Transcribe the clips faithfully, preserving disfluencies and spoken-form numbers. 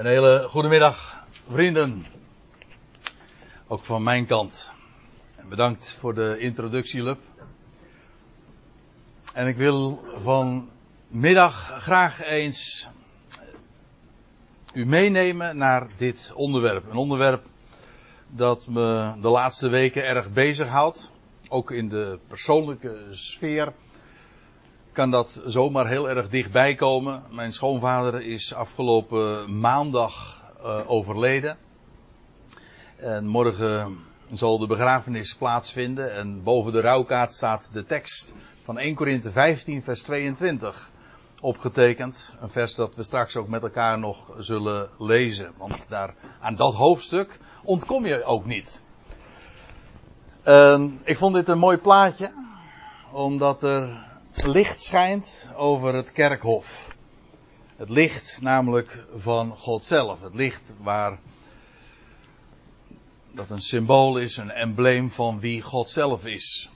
Een hele goede middag, vrienden. Ook van mijn kant. En bedankt voor de introductie, Lub. En ik wil vanmiddag graag eens u meenemen naar dit onderwerp. Een onderwerp dat me de laatste weken erg bezighoudt. Ook in de persoonlijke sfeer kan dat zomaar heel erg dichtbij komen. Mijn schoonvader is afgelopen maandag uh, overleden. En morgen zal de begrafenis plaatsvinden. En boven de rouwkaart staat de tekst van Eerste Korinthe vijftien vers tweeëntwintig opgetekend. Een vers dat we straks ook met elkaar nog zullen lezen. Want daar, aan dat hoofdstuk ontkom je ook niet. Uh, ik vond dit een mooi plaatje. Omdat er licht schijnt over het kerkhof. Het licht namelijk van God zelf. Het licht waar dat een symbool is, een embleem van wie God zelf is.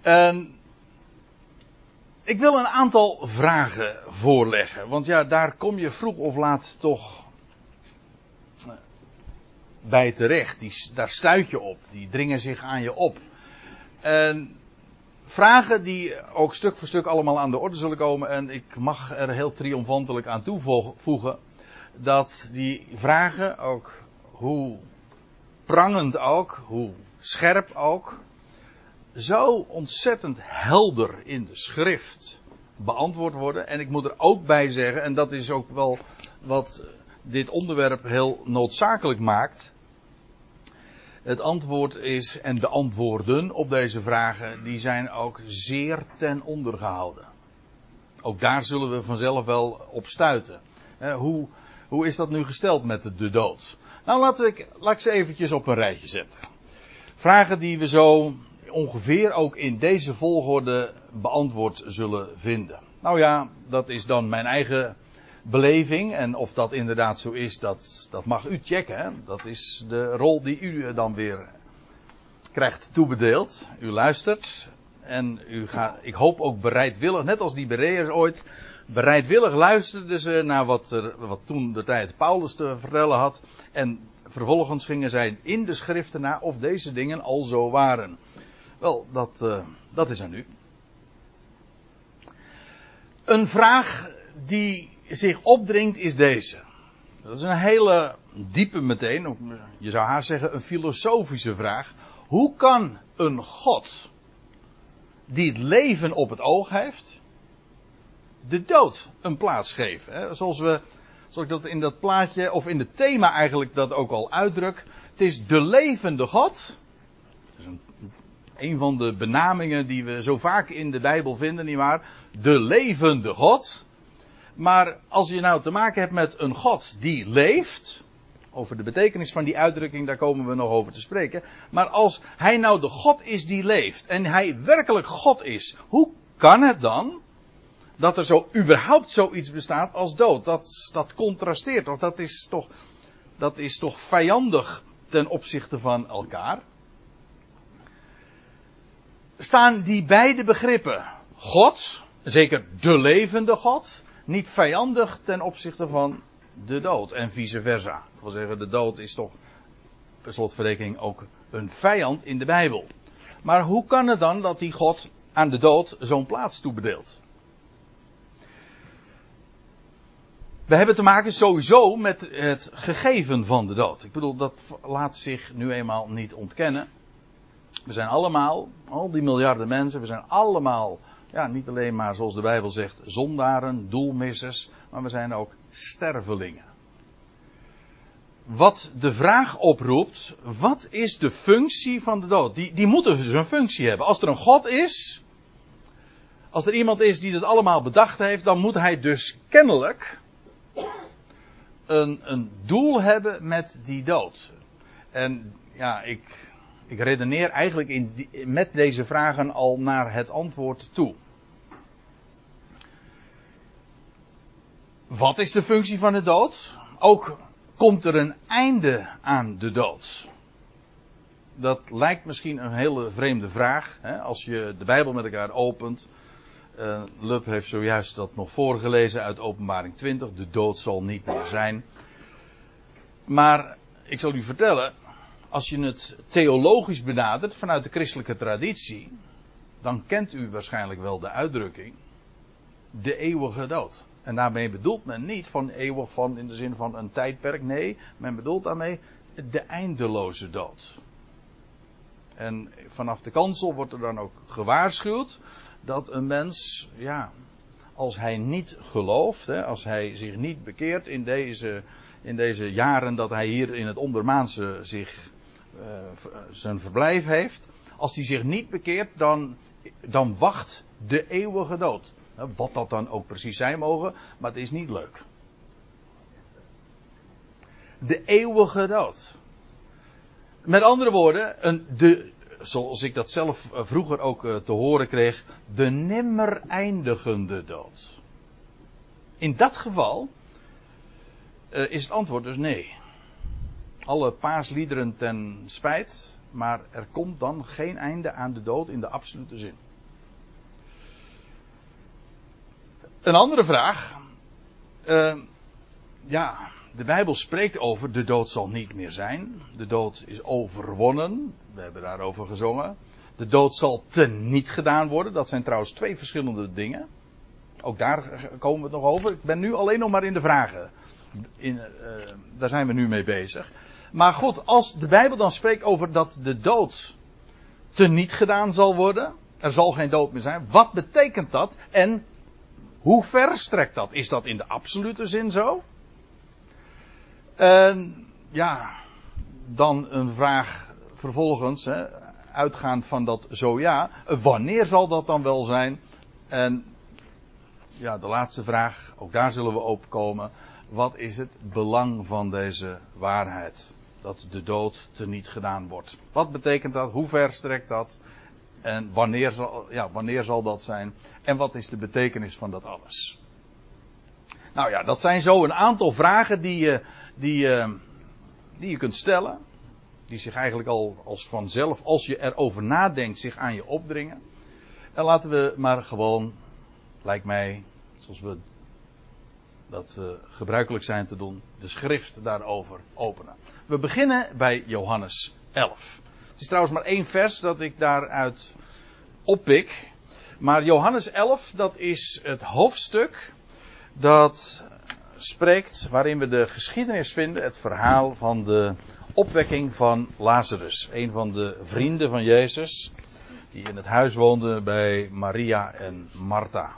En ik wil een aantal vragen voorleggen. Want ja, daar kom je vroeg of laat toch bij terecht. Die, daar stuit je op. Die dringen zich aan je op. En vragen die ook stuk voor stuk allemaal aan de orde zullen komen. En ik mag er heel triomfantelijk aan toevoegen. Dat die vragen ook, hoe prangend ook, hoe scherp ook, zo ontzettend helder in de schrift beantwoord worden. En ik moet er ook bij zeggen, en dat is ook wel wat dit onderwerp heel noodzakelijk maakt. Het antwoord is, en de antwoorden op deze vragen, die zijn ook zeer ten onder gehouden. Ook daar zullen we vanzelf wel op stuiten. Hoe, hoe is dat nu gesteld met de dood? Nou, laat ik, laat ik ze eventjes op een rijtje zetten. Vragen die we zo ongeveer ook in deze volgorde beantwoord zullen vinden. Nou ja, dat is dan mijn eigen beleving. En of dat inderdaad zo is, dat, dat mag u checken. Hè? Dat is de rol die u dan weer krijgt toebedeeld. U luistert. En u gaat, ik hoop ook bereidwillig, net als die Bereërs ooit, bereidwillig luisterden ze naar wat, er, wat toen de tijd Paulus te vertellen had. En vervolgens gingen zij in de schriften na of deze dingen al zo waren. Wel, dat, uh, dat is aan u. Een vraag die zich opdringt is deze. Dat is een hele diepe meteen, je zou haar zeggen een filosofische vraag. Hoe kan een God die het leven op het oog heeft, de dood een plaats geven? Hè? Zoals we, zoals ik dat in dat plaatje, of in het thema eigenlijk dat ook al uitdruk. Het is de levende God. Dat is een, een van de benamingen die we zo vaak in de Bijbel vinden, nietwaar? De levende God. Maar als je nou te maken hebt met een God die leeft, over de betekenis van die uitdrukking, daar komen we nog over te spreken. Maar als hij nou de God is die leeft en hij werkelijk God is, hoe kan het dan dat er zo überhaupt zoiets bestaat als dood? Dat, dat contrasteert, want dat is toch, dat is toch vijandig ten opzichte van elkaar. Staan die beide begrippen, God, zeker de levende God, niet vijandig ten opzichte van de dood en vice versa. Dat wil zeggen, de dood is toch per slotverrekening ook een vijand in de Bijbel. Maar hoe kan het dan dat die God aan de dood zo'n plaats toebedeelt? We hebben te maken sowieso met het gegeven van de dood. Ik bedoel, dat laat zich nu eenmaal niet ontkennen. We zijn allemaal, al die miljarden mensen, we zijn allemaal, ja, niet alleen maar zoals de Bijbel zegt, zondaren, doelmissers, maar we zijn ook stervelingen. Wat de vraag oproept, wat is de functie van de dood? Die, die moeten dus een functie hebben. Als er een God is, als er iemand is die dat allemaal bedacht heeft, dan moet hij dus kennelijk een, een doel hebben met die dood. En ja, ik... Ik redeneer eigenlijk in die, met deze vragen al naar het antwoord toe. Wat is de functie van de dood? Ook komt er een einde aan de dood. Dat lijkt misschien een hele vreemde vraag. Hè? Als je de Bijbel met elkaar opent. Uh, Lub heeft zojuist dat nog voorgelezen uit Openbaring twintig. De dood zal niet meer zijn. Maar ik zal u vertellen, als je het theologisch benadert vanuit de christelijke traditie, dan kent u waarschijnlijk wel de uitdrukking de eeuwige dood. En daarmee bedoelt men niet van eeuwig van in de zin van een tijdperk. Nee, men bedoelt daarmee de eindeloze dood. En vanaf de kansel wordt er dan ook gewaarschuwd dat een mens, ja, als hij niet gelooft, hè, als hij zich niet bekeert in deze, in deze jaren dat hij hier in het ondermaanse zich uh, zijn verblijf heeft, als hij zich niet bekeert, dan, dan wacht de eeuwige dood. Wat dat dan ook precies zijn mogen, maar het is niet leuk. De eeuwige dood. Met andere woorden, een, de, zoals ik dat zelf vroeger ook te horen kreeg, de nimmer eindigende dood. In dat geval uh, is het antwoord dus nee. Alle paasliederen ten spijt, maar er komt dan geen einde aan de dood in de absolute zin. Een andere vraag. Uh, ja, de Bijbel spreekt over de dood zal niet meer zijn. De dood is overwonnen. We hebben daarover gezongen. De dood zal teniet gedaan worden. Dat zijn trouwens twee verschillende dingen. Ook daar komen we het nog over. Ik ben nu alleen nog maar in de vragen. In, uh, daar zijn we nu mee bezig. Maar goed, als de Bijbel dan spreekt over dat de dood teniet gedaan zal worden. Er zal geen dood meer zijn. Wat betekent dat? En hoe ver strekt dat? Is dat in de absolute zin zo? En ja, dan een vraag vervolgens, hè, uitgaand van dat zo ja, wanneer zal dat dan wel zijn? En ja, de laatste vraag, ook daar zullen we op komen. Wat is het belang van deze waarheid? Dat de dood teniet gedaan wordt. Wat betekent dat? Hoe ver strekt dat? En wanneer zal, ja, wanneer zal dat zijn? En wat is de betekenis van dat alles? Nou ja, dat zijn zo een aantal vragen die je, die je, die je kunt stellen. Die zich eigenlijk al als vanzelf, als je erover nadenkt, zich aan je opdringen. En laten we maar gewoon, lijkt mij, zoals we dat uh, gebruikelijk zijn te doen, de schrift daarover openen. We beginnen bij Johannes elf. Het is trouwens maar één vers dat ik daaruit oppik. Maar Johannes elf, dat is het hoofdstuk dat spreekt, waarin we de geschiedenis vinden, het verhaal van de opwekking van Lazarus. Een van de vrienden van Jezus, die in het huis woonde bij Maria en Martha.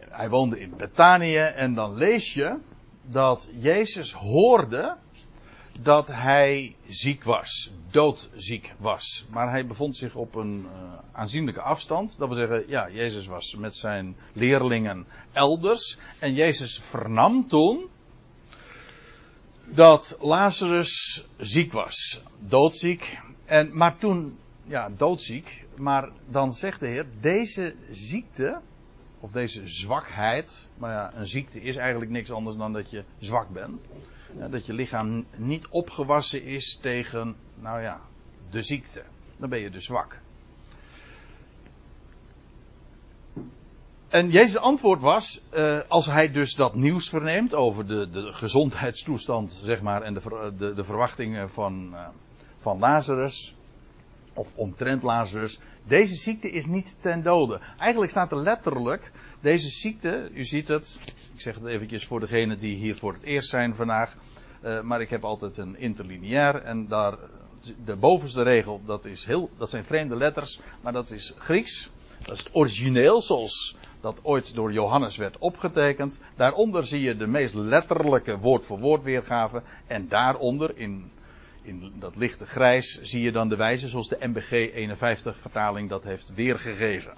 Hij woonde in Betanië en dan lees je dat Jezus hoorde dat hij ziek was, doodziek was. Maar hij bevond zich op een uh, aanzienlijke afstand. Dat wil zeggen, ja, Jezus was met zijn leerlingen elders. En Jezus vernam toen dat Lazarus ziek was, doodziek. En, maar toen, ja, doodziek. Maar dan zegt de Heer, deze ziekte, of deze zwakheid. Maar ja, een ziekte is eigenlijk niks anders dan dat je zwak bent. Ja, dat je lichaam niet opgewassen is tegen, nou ja, de ziekte. Dan ben je dus zwak. En Jezus' antwoord was, uh, als hij dus dat nieuws verneemt over de, de gezondheidstoestand, zeg maar, en de, de, de verwachtingen van, uh, van Lazarus, of omtrent Lazarus, deze ziekte is niet ten dode. Eigenlijk staat er letterlijk, deze ziekte, u ziet het, ik zeg het eventjes voor degenen die hier voor het eerst zijn vandaag, uh, maar ik heb altijd een interlineair en daar, de bovenste regel, dat, is heel, dat zijn vreemde letters, maar dat is Grieks. Dat is het origineel, zoals dat ooit door Johannes werd opgetekend. Daaronder zie je de meest letterlijke woord voor woord weergave en daaronder in... in dat lichte grijs zie je dan de wijze zoals de M B G eenenvijftig vertaling dat heeft weergegeven.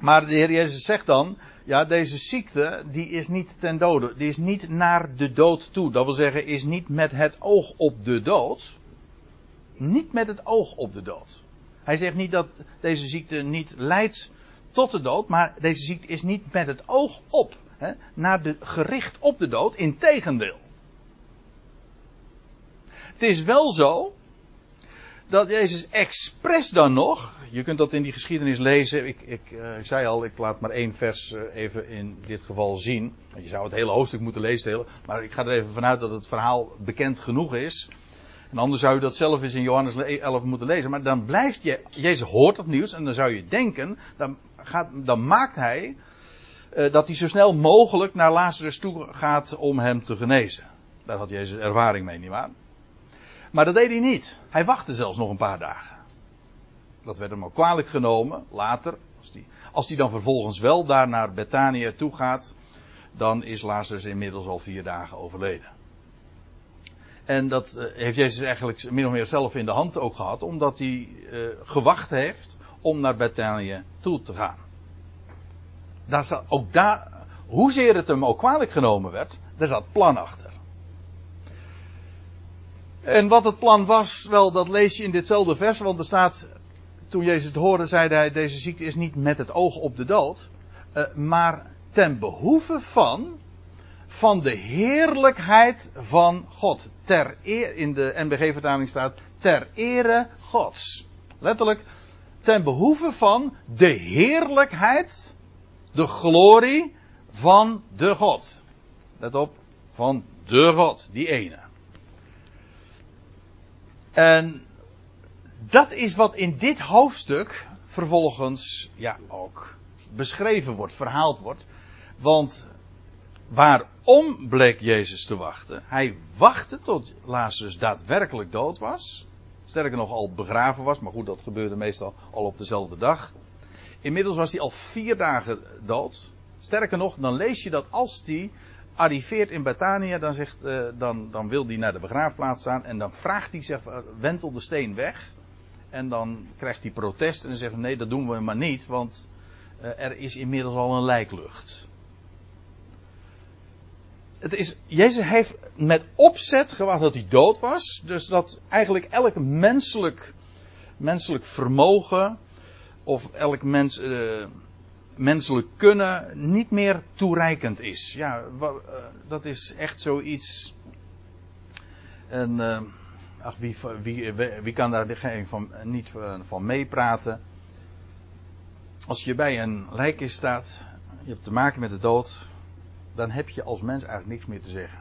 Maar de Heer Jezus zegt dan, ja, deze ziekte die is niet ten dode, die is niet naar de dood toe. Dat wil zeggen, is niet met het oog op de dood. Niet met het oog op de dood. Hij zegt niet dat deze ziekte niet leidt tot de dood, maar deze ziekte is niet met het oog op, hè, naar de, gericht op de dood, integendeel. Het is wel zo dat Jezus expres dan nog, je kunt dat in die geschiedenis lezen, ik, ik uh, zei al, ik laat maar één vers uh, even in dit geval zien. Je zou het hele hoofdstuk moeten lezen, hele, maar ik ga er even vanuit dat het verhaal bekend genoeg is. En anders zou je dat zelf eens in Johannes elf moeten lezen, maar dan blijft je, Jezus hoort dat nieuws en dan zou je denken, dan, gaat, dan maakt hij uh, dat hij zo snel mogelijk naar Lazarus toe gaat om hem te genezen. Daar had Jezus ervaring mee, nietwaar? Maar dat deed hij niet. Hij wachtte zelfs nog een paar dagen. Dat werd hem ook kwalijk genomen. Later, als hij als die dan vervolgens wel daar naar Betanië toe gaat, dan is Lazarus inmiddels al vier dagen overleden. En dat uh, heeft Jezus eigenlijk min of meer zelf in de hand ook gehad, omdat hij uh, gewacht heeft om naar Betanië toe te gaan. Daar zat ook daar, hoezeer het hem ook kwalijk genomen werd, daar zat plan achter. En wat het plan was, wel, dat lees je in ditzelfde vers, want er staat, toen Jezus het hoorde, zei hij, deze ziekte is niet met het oog op de dood, uh, maar ten behoeve van, van de heerlijkheid van God. Ter eer, in de M B G vertaling staat, ter ere Gods. Letterlijk, ten behoeve van de heerlijkheid, de glorie van de God. Let op, van de God, die ene. En dat is wat in dit hoofdstuk vervolgens ja ook beschreven wordt, verhaald wordt. Want waarom bleek Jezus te wachten? Hij wachtte tot Lazarus daadwerkelijk dood was. Sterker nog, al begraven was. Maar goed, dat gebeurde meestal al op dezelfde dag. Inmiddels was hij al vier dagen dood. Sterker nog, dan lees je dat als hij arriveert in Betanië, dan, zegt, uh, dan, dan wil hij naar de begraafplaats staan en dan vraagt hij, zegt, wentel de steen weg. En dan krijgt hij protest en dan zegt hij, nee, dat doen we maar niet, want uh, er is inmiddels al een lijklucht. Het is, Jezus heeft met opzet gewacht dat hij dood was, dus dat eigenlijk elk menselijk, menselijk vermogen of elk mens... Uh, menselijk kunnen niet meer toereikend is. Ja, dat is echt zoiets. En uh, ach, wie, wie, wie kan daar geen van, niet van meepraten? Als je bij een lijkkist staat, je hebt te maken met de dood, dan heb je als mens eigenlijk niks meer te zeggen.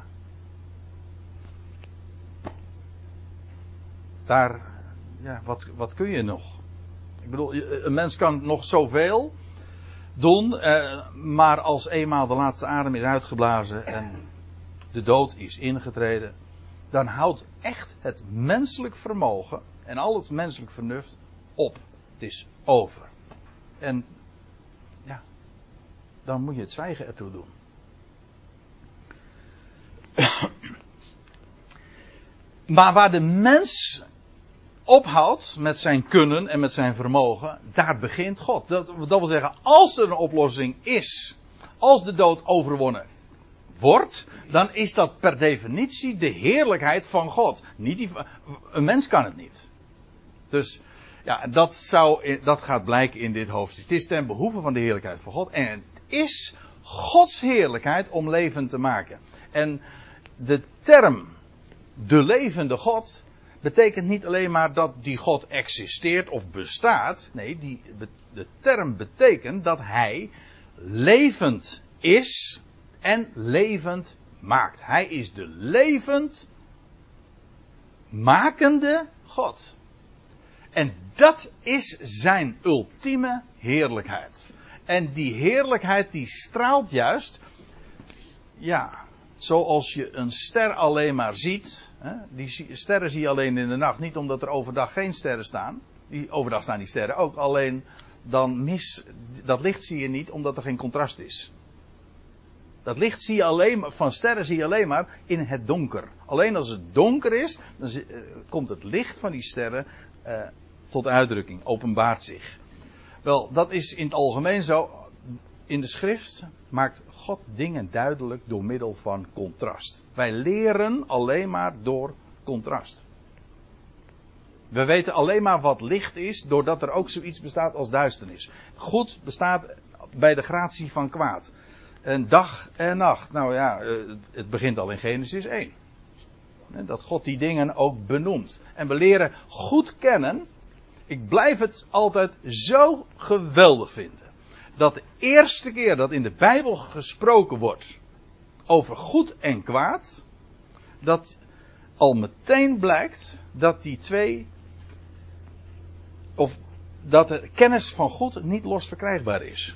Daar, ja, wat, wat kun je nog? Ik bedoel, een mens kan nog zoveel doen, eh, maar als eenmaal de laatste adem is uitgeblazen en de dood is ingetreden, dan houdt echt het menselijk vermogen en al het menselijk vernuft op. Het is over. En ja, dan moet je het zwijgen ertoe doen. Maar waar de mens ophoudt met zijn kunnen en met zijn vermogen, daar begint God. Dat, dat wil zeggen, als er een oplossing is, als de dood overwonnen wordt, dan is dat per definitie de heerlijkheid van God. Niet die, een mens kan het niet. Dus ja, dat, zou, dat gaat blijken in dit hoofdstuk. Het is ten behoeve van de heerlijkheid van God en het is Gods heerlijkheid om levend te maken. En de term, de levende God, betekent niet alleen maar dat die God existeert of bestaat. Nee, die, de term betekent dat hij levend is en levend maakt. Hij is de levend makende God. En dat is zijn ultieme heerlijkheid. En die heerlijkheid die straalt juist, ja, zoals je een ster alleen maar ziet. Hè? Die sterren zie je alleen in de nacht. Niet omdat er overdag geen sterren staan. Die, overdag staan die sterren ook. Alleen dan mis, dat licht zie je niet omdat er geen contrast is. Dat licht zie je alleen maar, van sterren zie je alleen maar in het donker. Alleen als het donker is, dan zie, uh, komt het licht van die sterren uh, tot uitdrukking. Openbaart zich. Wel, dat is in het algemeen zo. In de schrift maakt God dingen duidelijk door middel van contrast. Wij leren alleen maar door contrast. We weten alleen maar wat licht is, doordat er ook zoiets bestaat als duisternis. Goed bestaat bij de gratie van kwaad. En dag en nacht. Nou ja, het begint al in Genesis één. Dat God die dingen ook benoemt. En we leren goed kennen. Ik blijf het altijd zo geweldig vinden. Dat de eerste keer dat in de Bijbel gesproken wordt over goed en kwaad, dat al meteen blijkt dat die twee, of dat de kennis van goed niet los verkrijgbaar is.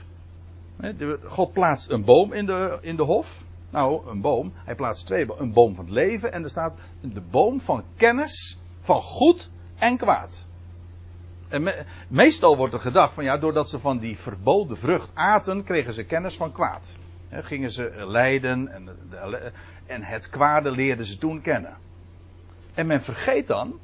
God plaatst een boom in de, in de hof. Nou, een boom. Hij plaatst twee bomen. Een boom van het leven. En er staat de boom van kennis van goed en kwaad. En me, meestal wordt er gedacht van ja, doordat ze van die verboden vrucht aten, kregen ze kennis van kwaad. He, gingen ze lijden en, de, en het kwade leerden ze toen kennen. En men vergeet dan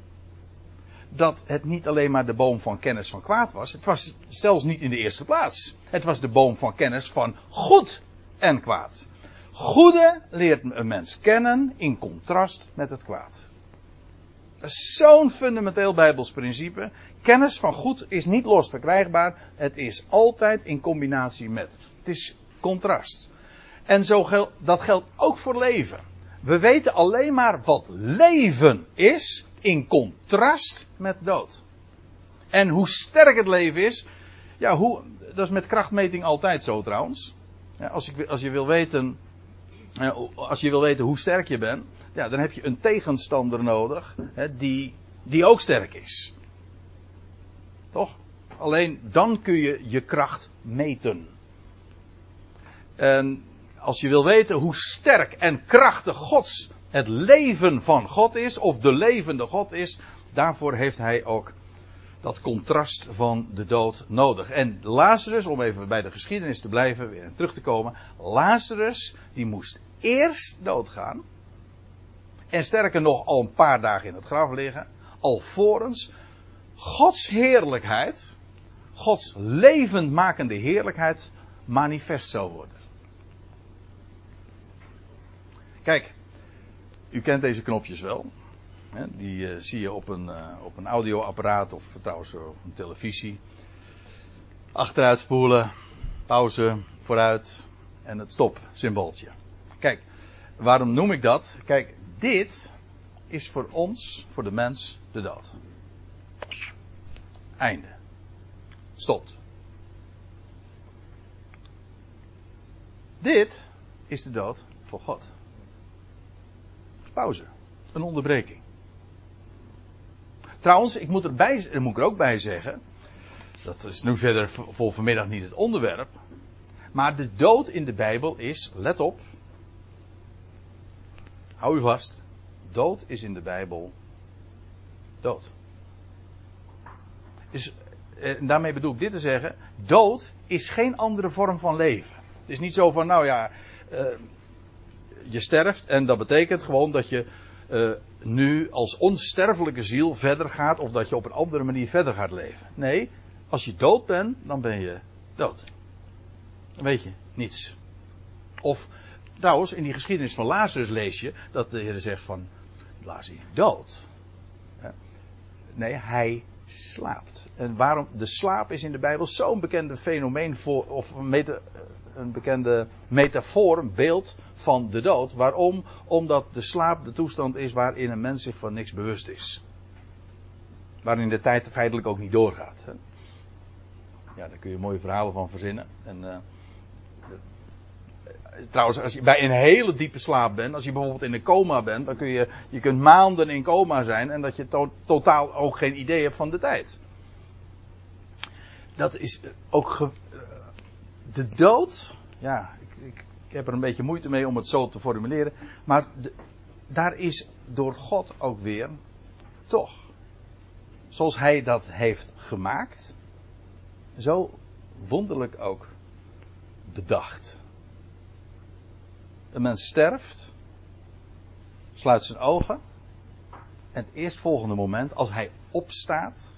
dat het niet alleen maar de boom van kennis van kwaad was. Het was zelfs niet in de eerste plaats. Het was de boom van kennis van goed en kwaad. Goede leert een mens kennen in contrast met het kwaad. Dat is zo'n fundamenteel Bijbels principe. Kennis van goed is niet los verkrijgbaar. Het is altijd in combinatie met. Het is contrast. En zo gel- dat geldt ook voor leven. We weten alleen maar wat leven is in contrast met dood. En hoe sterk het leven is. Ja, hoe, dat is met krachtmeting altijd zo trouwens. Ja, als, ik, als, je wil weten, als je wil weten hoe sterk je bent. Ja, dan heb je een tegenstander nodig. Hè, die, die ook sterk is. Toch? Alleen dan kun je je kracht meten. En als je wil weten hoe sterk en krachtig Gods, het leven van God is, of de levende God is, daarvoor heeft hij ook dat contrast van de dood nodig. En Lazarus, om even bij de geschiedenis te blijven, weer terug te komen, Lazarus, die moest eerst doodgaan, en sterker nog al een paar dagen in het graf liggen, alvorens Gods heerlijkheid, Gods levendmakende heerlijkheid, manifest zou worden. Kijk, u kent deze knopjes wel. Die zie je op een, op een audioapparaat of trouwens op een televisie. Achteruit spoelen, pauze, vooruit en het stop-symbooltje. Kijk, waarom noem ik dat? Kijk, dit is voor ons, voor de mens, de dood. Einde. Stopt. Dit is de dood voor God. Pauze. Een onderbreking. Trouwens, ik moet, erbij, er moet ik er ook bij zeggen. Dat is nu verder voor vanmiddag niet het onderwerp. Maar de dood in de Bijbel is, let op. Hou u vast. Dood is in de Bijbel dood. Is, en daarmee bedoel ik dit te zeggen. Dood is geen andere vorm van leven. Het is niet zo van, nou ja... Uh, je sterft en dat betekent gewoon dat je uh, nu als onsterfelijke ziel verder gaat of dat je op een andere manier verder gaat leven. Nee, als je dood bent, dan ben je dood. Dan weet je niets. Of trouwens, in die geschiedenis van Lazarus lees je dat de Heer zegt van, Lazarus dood. Nee, hij slaapt. En waarom? De slaap is in de Bijbel zo'n bekende fenomeen voor, of meta, een bekende metafoor, een beeld van de dood. Waarom? Omdat de slaap de toestand is waarin een mens zich van niks bewust is. Waarin de tijd feitelijk ook niet doorgaat. Hè? Ja, daar kun je mooie verhalen van verzinnen. En, uh, trouwens, als je bij een hele diepe slaap bent, als je bijvoorbeeld in een coma bent, dan kun je, je kunt maanden in coma zijn en dat je to- totaal ook geen idee hebt van de tijd. Dat is ook... Ge- de dood, ja, ik, ik, ik heb er een beetje moeite mee om het zo te formuleren, maar de, daar is door God ook weer, toch, zoals hij dat heeft gemaakt, zo wonderlijk ook bedacht. Een mens sterft, sluit zijn ogen, en het eerstvolgende moment, als hij opstaat,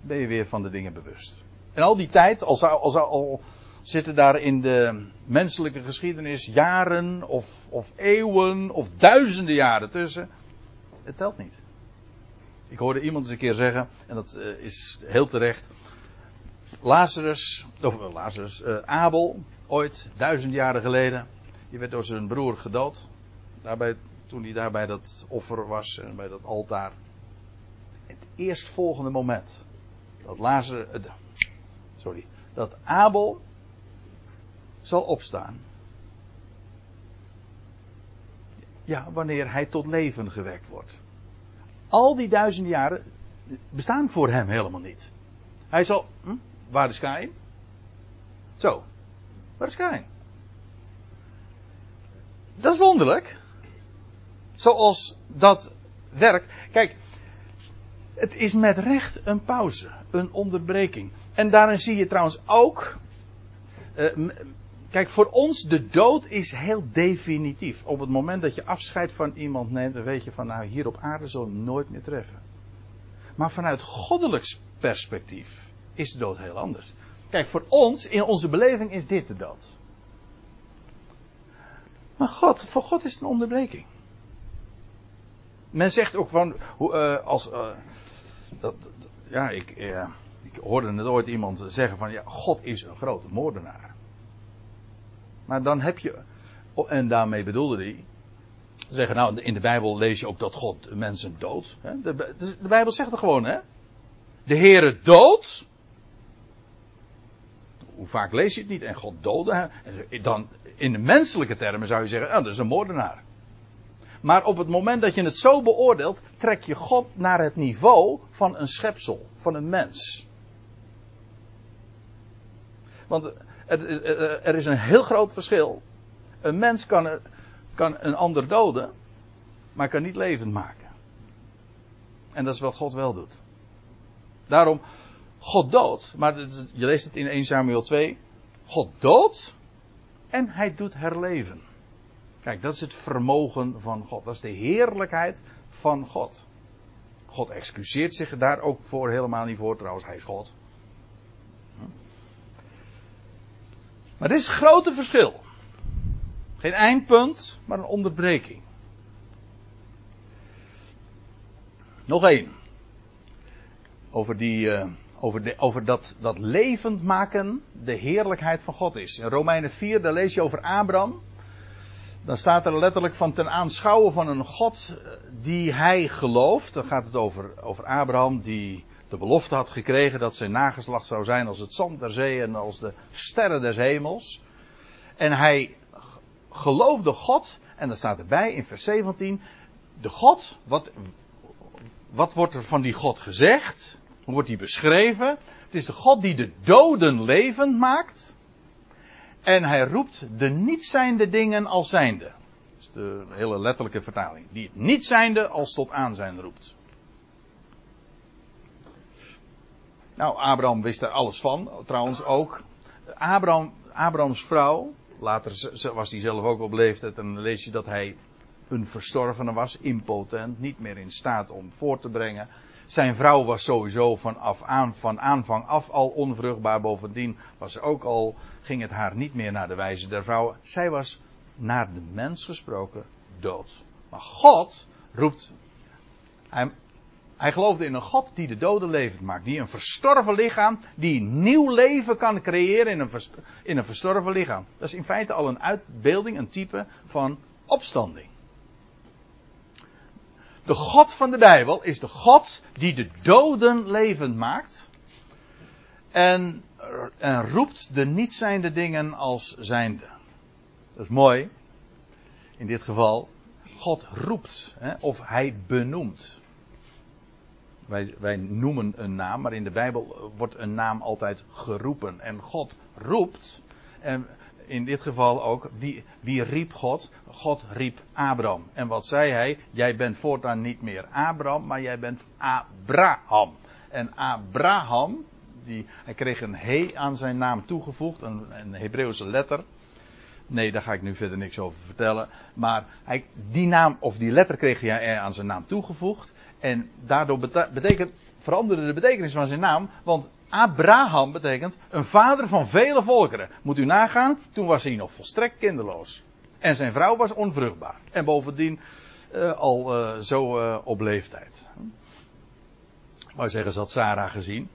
ben je weer van de dingen bewust. En al die tijd, al, al, al zitten daar in de menselijke geschiedenis jaren of, of eeuwen of duizenden jaren tussen. Het telt niet. Ik hoorde iemand eens een keer zeggen, en dat is heel terecht. Lazarus, of Lazarus, uh, Abel, ooit duizend jaren geleden. Die werd door zijn broer gedood. Daarbij toen hij daar bij dat offer was en bij dat altaar. Het eerstvolgende moment dat Lazarus, sorry, dat Abel zal opstaan. Ja, wanneer hij tot leven gewekt wordt. Al die duizenden jaren bestaan voor hem helemaal niet. Hij zal... Hm, waar is Kaïn? Zo. Waar is Kaïn? Dat is wonderlijk. Zoals dat werkt. Kijk, het is met recht een pauze. Een onderbreking. En daarin zie je trouwens ook... Uh, Kijk, voor ons, de dood is heel definitief. Op het moment dat je afscheid van iemand neemt, dan weet je van, nou, hier op aarde zal je hem nooit meer treffen. Maar vanuit goddelijks perspectief is de dood heel anders. Kijk, voor ons, in onze beleving, is dit de dood. Maar God, voor God is het een onderbreking. Men zegt ook van, hoe, uh, als, uh, dat, dat, ja, ik, uh, ik hoorde net ooit iemand zeggen van, ja, God is een grote moordenaar. Maar dan heb je, en daarmee bedoelde hij, zeggen nou, in de Bijbel lees je ook dat God mensen doodt. De, de, de Bijbel zegt het gewoon, hè? De Heere doodt. Hoe vaak lees je het niet? En God doodde. En dan in de menselijke termen zou je zeggen, nou, dat is een moordenaar. Maar op het moment dat je het zo beoordeelt, trek je God naar het niveau van een schepsel, van een mens. Want... er is een heel groot verschil. Een mens kan, er, kan een ander doden, maar kan niet levend maken. En dat is wat God wel doet. Daarom, God doodt, maar je leest het in Eerste Samuel twee. God doodt en hij doet herleven. Kijk, dat is het vermogen van God. Dat is de heerlijkheid van God. God excuseert zich daar ook voor helemaal niet voor, trouwens, hij is God. Maar dit is een grote verschil. Geen eindpunt, maar een onderbreking. Nog één. Over, die, uh, over, de, over dat, dat levend maken de heerlijkheid van God is. In Romeinen vier, daar lees je over Abraham. Dan staat er letterlijk van ten aanschouwen van een God die hij gelooft. Dan gaat het over, over Abraham die... de belofte had gekregen dat zijn nageslacht zou zijn als het zand der zee en als de sterren des hemels. En hij geloofde God, en dan staat erbij in vers zeventien, de God, wat, wat wordt er van die God gezegd? Hoe wordt die beschreven? Het is de God die de doden levend maakt. En hij roept de niet zijnde dingen als zijnde. Dat is de hele letterlijke vertaling. Die het niet zijnde als tot aanzijn roept. Nou, Abraham wist daar alles van, trouwens ook. Abraham, Abrahams vrouw, later was hij zelf ook op leeftijd... en dan lees je dat hij een verstorvene was, impotent... niet meer in staat om voort te brengen. Zijn vrouw was sowieso vanaf aan, van aanvang af al onvruchtbaar. Bovendien was ze ook al, ging het haar niet meer naar de wijze der vrouwen. Zij was, naar de mens gesproken, dood. Maar God roept... Hij, Hij geloofde in een God die de doden levend maakt. Die een verstorven lichaam, die nieuw leven kan creëren in een, vers, in een verstorven lichaam. Dat is in feite al een uitbeelding, een type van opstanding. De God van de Bijbel is de God die de doden levend maakt. En, en roept de niet zijnde dingen als zijnde. Dat is mooi. In dit geval, God roept, hè, of hij benoemt. Wij, wij noemen een naam, maar in de Bijbel wordt een naam altijd geroepen. En God roept, en in dit geval ook, wie, wie riep God? God riep Abraham. En wat zei hij? Jij bent voortaan niet meer Abraham, maar jij bent Abraham. En Abraham, die, hij kreeg een he aan zijn naam toegevoegd, een, een Hebreeuwse letter. Nee, daar ga ik nu verder niks over vertellen. Maar hij, die naam, of die letter kreeg hij aan zijn naam toegevoegd. En daardoor betekent, veranderde de betekenis van zijn naam. Want Abraham betekent een vader van vele volkeren. Moet u nagaan, toen was hij nog volstrekt kinderloos. En zijn vrouw was onvruchtbaar. En bovendien uh, al uh, zo uh, op leeftijd. Ik wou zeggen, ze had Sarah gezien.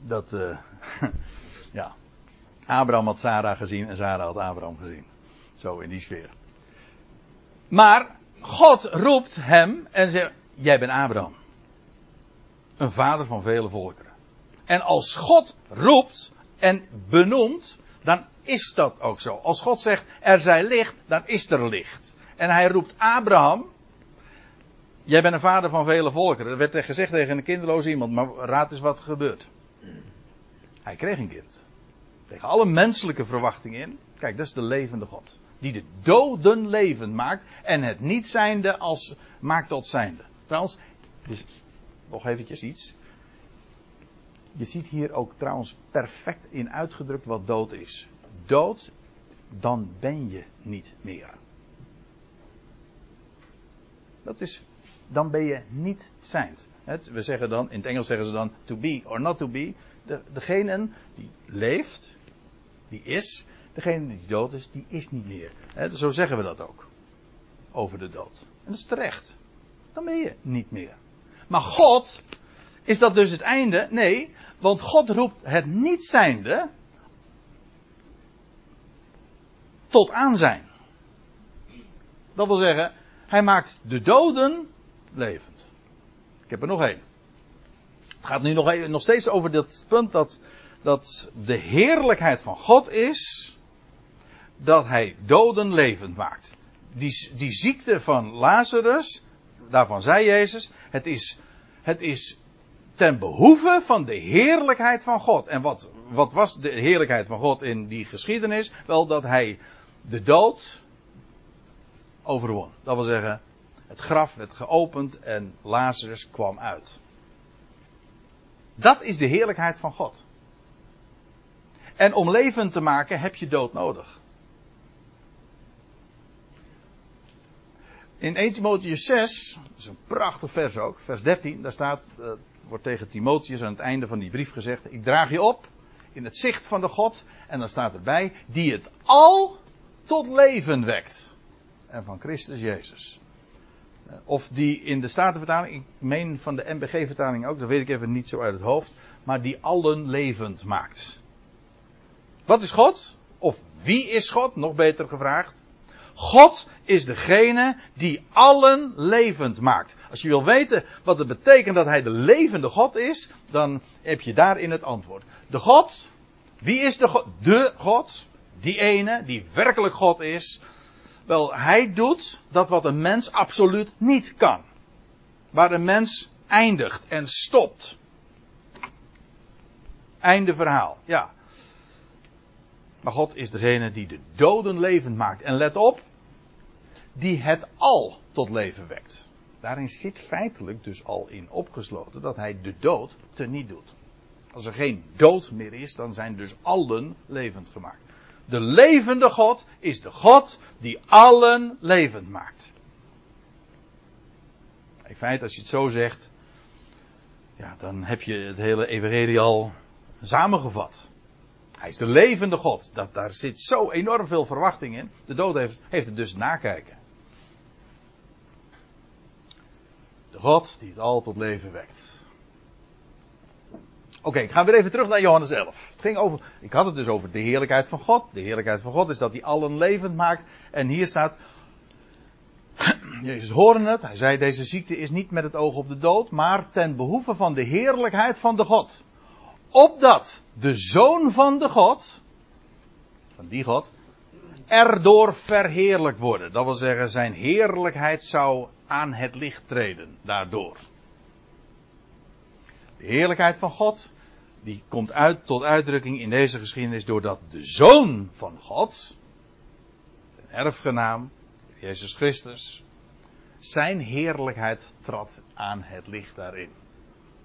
Dat, uh, ja. Abraham had Sarah gezien en Sarah had Abraham gezien. Zo in die sfeer. Maar... God roept hem en zegt, jij bent Abraham. Een vader van vele volkeren. En als God roept en benoemt, dan is dat ook zo. Als God zegt, er zij licht, dan is er licht. En hij roept Abraham, jij bent een vader van vele volkeren. Dat werd gezegd tegen een kinderloos iemand, maar raad eens wat er gebeurt. Hij kreeg een kind. Tegen alle menselijke verwachtingen in. Kijk, dat is de levende God. Die de doden levend maakt en het niet zijnde als maakt tot zijnde. Trouwens, dus, nog eventjes iets. Je ziet hier ook trouwens perfect in uitgedrukt wat dood is. Dood, dan ben je niet meer. Dat is, dan ben je niet zijnd. We zeggen dan, in het Engels zeggen ze dan to be or not to be. De, degene die leeft, die is. Degene die dood is, die is niet meer. He, zo zeggen we dat ook. Over de dood. En dat is terecht. Dan ben je niet meer. Maar God, is dat dus het einde? Nee, want God roept het niet zijnde tot aan zijn. Dat wil zeggen, hij maakt de doden levend. Ik heb er nog één. Het gaat nu nog, even, nog steeds over dit punt dat, dat de heerlijkheid van God is, dat hij doden levend maakt. Die, die ziekte van Lazarus, daarvan zei Jezus, het is, het is ten behoeve van de heerlijkheid van God. En wat, wat was de heerlijkheid van God in die geschiedenis? Wel dat hij de dood overwon. Dat wil zeggen, het graf werd geopend en Lazarus kwam uit. Dat is de heerlijkheid van God. En om levend te maken heb je dood nodig. In één Timotheus zes, dat is een prachtig vers ook, vers dertien, daar staat, het wordt tegen Timotheus aan het einde van die brief gezegd, ik draag je op in het zicht van de God, en dan staat erbij, die het al tot leven wekt. En van Christus Jezus. Of die in de Statenvertaling, ik meen van de M B G vertaling ook, dat weet ik even niet zo uit het hoofd, maar die allen levend maakt. Wat is God? Of wie is God? Nog beter gevraagd. God is degene die allen levend maakt. Als je wil weten wat het betekent dat hij de levende God is, dan heb je daarin het antwoord. De God, wie is de God? De God, die ene die werkelijk God is. Wel, hij doet dat wat een mens absoluut niet kan. Waar een mens eindigt en stopt. Einde verhaal, ja. Maar God is degene die de doden levend maakt. En let op, die het al tot leven wekt. Daarin zit feitelijk dus al in opgesloten dat hij de dood teniet doet. Als er geen dood meer is, dan zijn dus allen levend gemaakt. De levende God is de God die allen levend maakt. In feite, als je het zo zegt, ja, dan heb je het hele evangelie al samengevat. Hij is de levende God. Dat, daar zit zo enorm veel verwachting in. De dood heeft, heeft het dus nakijken. De God die het al tot leven wekt. Oké, okay, ik ga weer even terug naar Johannes elf. Het ging over, ik had het dus over de heerlijkheid van God. De heerlijkheid van God is dat hij allen levend maakt. En hier staat, Jezus hoorde het. Hij zei, deze ziekte is niet met het oog op de dood, maar ten behoeve van de heerlijkheid van de God. Opdat de Zoon van de God, van die God, erdoor verheerlijkt worden. Dat wil zeggen, zijn heerlijkheid zou aan het licht treden daardoor. De heerlijkheid van God, die komt uit tot uitdrukking in deze geschiedenis doordat de Zoon van God, een erfgenaam, Jezus Christus, zijn heerlijkheid trad aan het licht daarin.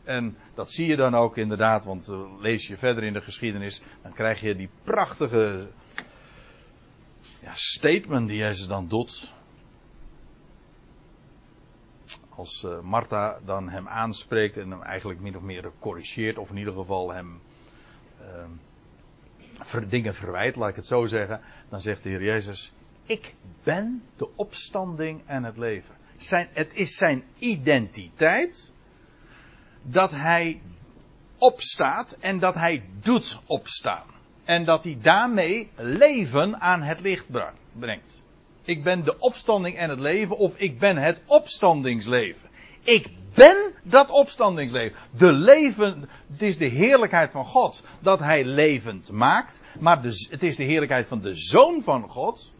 En dat zie je dan ook inderdaad, want lees je verder in de geschiedenis, dan krijg je die prachtige ja, statement die Jezus dan doet. Als uh, Martha dan hem aanspreekt en hem eigenlijk min of meer corrigeert, of in ieder geval hem uh, ver, dingen verwijt, laat ik het zo zeggen. Dan zegt de Heer Jezus, ik ben de opstanding en het leven. Zijn, het is zijn identiteit dat hij opstaat en dat hij doet opstaan. En dat hij daarmee leven aan het licht brengt. Ik ben de opstanding en het leven. Of ik ben het opstandingsleven. Ik ben dat opstandingsleven. De leven, het is de heerlijkheid van God. Dat hij levend maakt. Maar de, het is de heerlijkheid van de Zoon van God.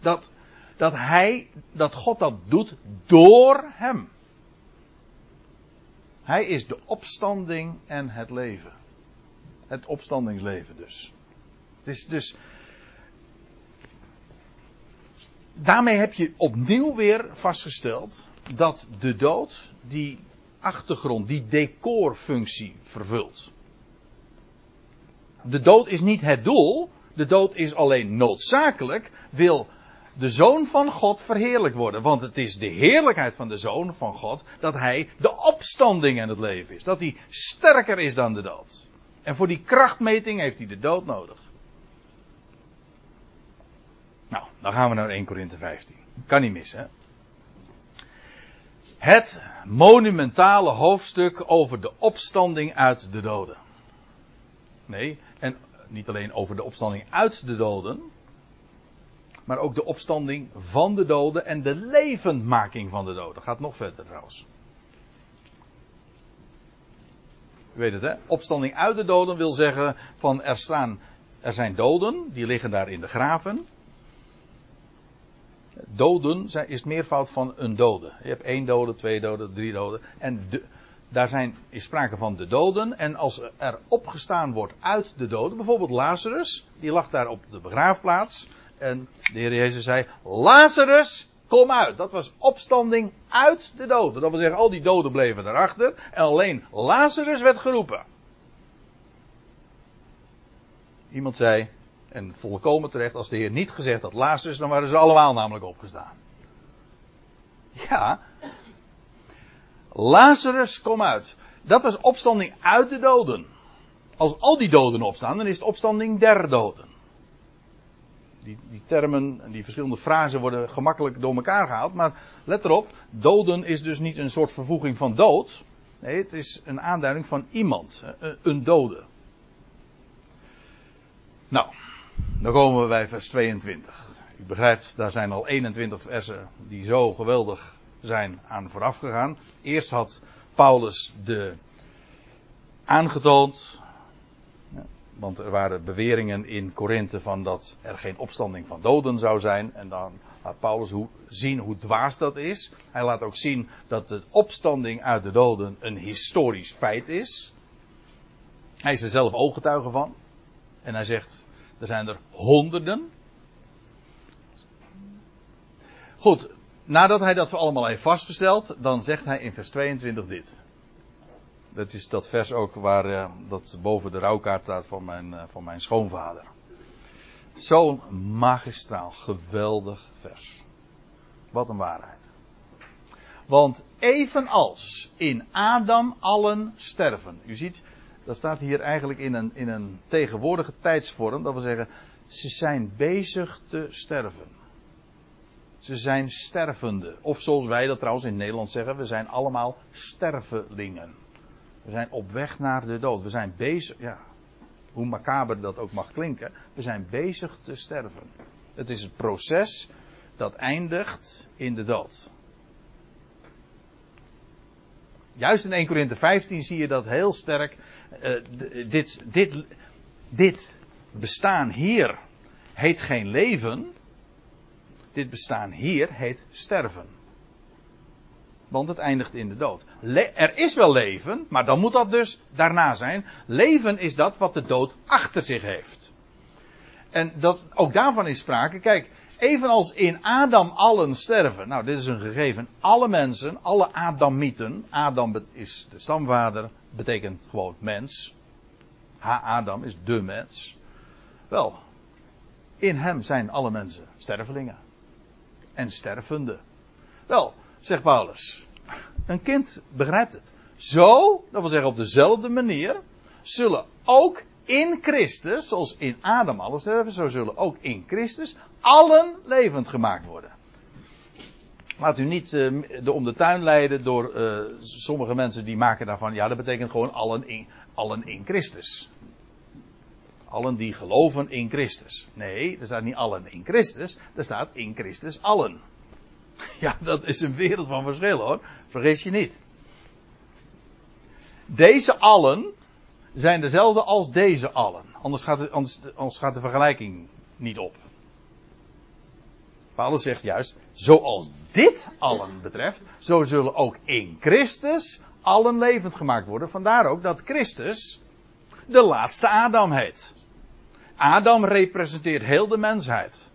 Dat, dat hij, dat God dat doet door hem. Hij is de opstanding en het leven. Het opstandingsleven dus. Het is dus... Daarmee heb je opnieuw weer vastgesteld dat de dood die achtergrond, die decorfunctie vervult. De dood is niet het doel, de dood is alleen noodzakelijk, wil de Zoon van God verheerlijk worden. Want het is de heerlijkheid van de Zoon van God dat hij de opstanding en het leven is. Dat hij sterker is dan de dood. En voor die krachtmeting heeft hij de dood nodig. Nou, dan gaan we naar Eerste Korinthe vijftien. Kan niet mis, hè? Het monumentale hoofdstuk over de opstanding uit de doden. Nee, en niet alleen over de opstanding uit de doden, maar ook de opstanding van de doden en de levendmaking van de doden. Gaat nog verder trouwens. U weet het, hè? Opstanding uit de doden wil zeggen van er staan, er zijn doden, die liggen daar in de graven. Doden zijn, is meervoud van een dode. Je hebt één dode, twee doden, drie doden. En de, daar zijn, is sprake van de doden. En als er opgestaan wordt uit de doden. Bijvoorbeeld Lazarus. Die lag daar op de begraafplaats. En de Heer Jezus zei. Lazarus, kom uit. Dat was opstanding uit de doden. Dat wil zeggen, al die doden bleven erachter. En alleen Lazarus werd geroepen. Iemand zei. En volkomen terecht, als de Heer niet gezegd had Lazarus, dan waren ze allemaal namelijk opgestaan. Ja. Lazarus, kom uit. Dat was opstanding uit de doden. Als al die doden opstaan, dan is het opstanding der doden. Die, die termen, die verschillende frasen worden gemakkelijk door elkaar gehaald. Maar let erop, doden is dus niet een soort vervoeging van dood. Nee, het is een aanduiding van iemand. Een dode. Nou. Dan komen we bij vers tweeëntwintig. U begrijpt, daar zijn al eenentwintig versen die zo geweldig zijn aan vooraf gegaan. Eerst had Paulus de aangetoond, want er waren beweringen in Korinthe van dat er geen opstanding van doden zou zijn. En dan laat Paulus hoe, zien hoe dwaas dat is. Hij laat ook zien dat de opstanding uit de doden een historisch feit is. Hij is er zelf ooggetuige van. En hij zegt... Er zijn er honderden. Goed, nadat hij dat allemaal heeft vastgesteld, dan zegt hij in vers tweeëntwintig dit. Dat is dat vers ook waar uh, dat boven de rouwkaart staat van mijn, uh, van mijn schoonvader. Zo'n magistraal, geweldig vers. Wat een waarheid. Want evenals in Adam allen sterven. U ziet... Dat staat hier eigenlijk in een, in een tegenwoordige tijdsvorm. Dat wil zeggen, ze zijn bezig te sterven. Ze zijn stervende. Of zoals wij dat trouwens in Nederland zeggen, we zijn allemaal stervelingen. We zijn op weg naar de dood. We zijn bezig, ja, hoe macaber dat ook mag klinken, we zijn bezig te sterven. Het is het proces dat eindigt in de dood. Juist in Eerste Korinthe vijftien zie je dat heel sterk. Uh, dit, dit, dit bestaan hier heet geen leven. Dit bestaan hier heet sterven. Want het eindigt in de dood. Le- er is wel leven, maar dan moet dat dus daarna zijn. Leven is dat wat de dood achter zich heeft. En dat, ook daarvan is sprake. Kijk, evenals in Adam allen sterven. Nou, dit is een gegeven. Alle mensen, alle Adamieten. Adam is de stamvader. Betekent gewoon mens. Ha-Adam is de mens. Wel, in hem zijn alle mensen stervelingen. En stervende. Wel, zegt Paulus. Een kind begrijpt het. Zo, dat wil zeggen op dezelfde manier, zullen ook in Christus, zoals in Adam allen sterven, zo zullen ook in Christus allen levend gemaakt worden. Laat u niet uh, de om de tuin leiden door uh, sommige mensen die maken daarvan, ja, dat betekent gewoon allen in, allen in Christus. Allen die geloven in Christus. Nee, er staat niet allen in Christus. Er staat in Christus allen. Ja, dat is een wereld van verschil hoor. Vergis je niet. Deze allen zijn dezelfde als deze allen. Anders gaat de, anders, anders gaat de vergelijking niet op. Paulus zegt juist, zoals dit allen betreft, zo zullen ook in Christus allen levend gemaakt worden. Vandaar ook dat Christus de laatste Adam heet. Adam representeert heel de mensheid.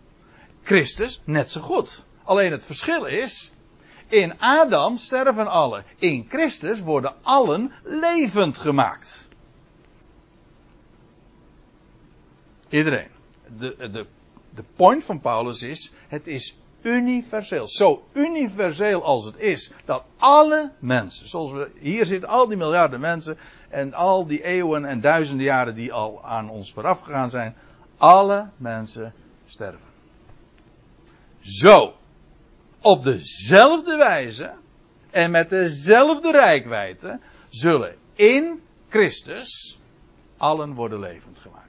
Christus net zo goed. Alleen het verschil is, in Adam sterven allen. In Christus worden allen levend gemaakt. Iedereen. De, de, de point van Paulus is, het is universeel. Zo universeel als het is, dat alle mensen, zoals we hier zitten, al die miljarden mensen en al die eeuwen en duizenden jaren die al aan ons vooraf gegaan zijn, alle mensen sterven. Zo. Op dezelfde wijze en met dezelfde reikwijdte zullen in Christus allen worden levend gemaakt.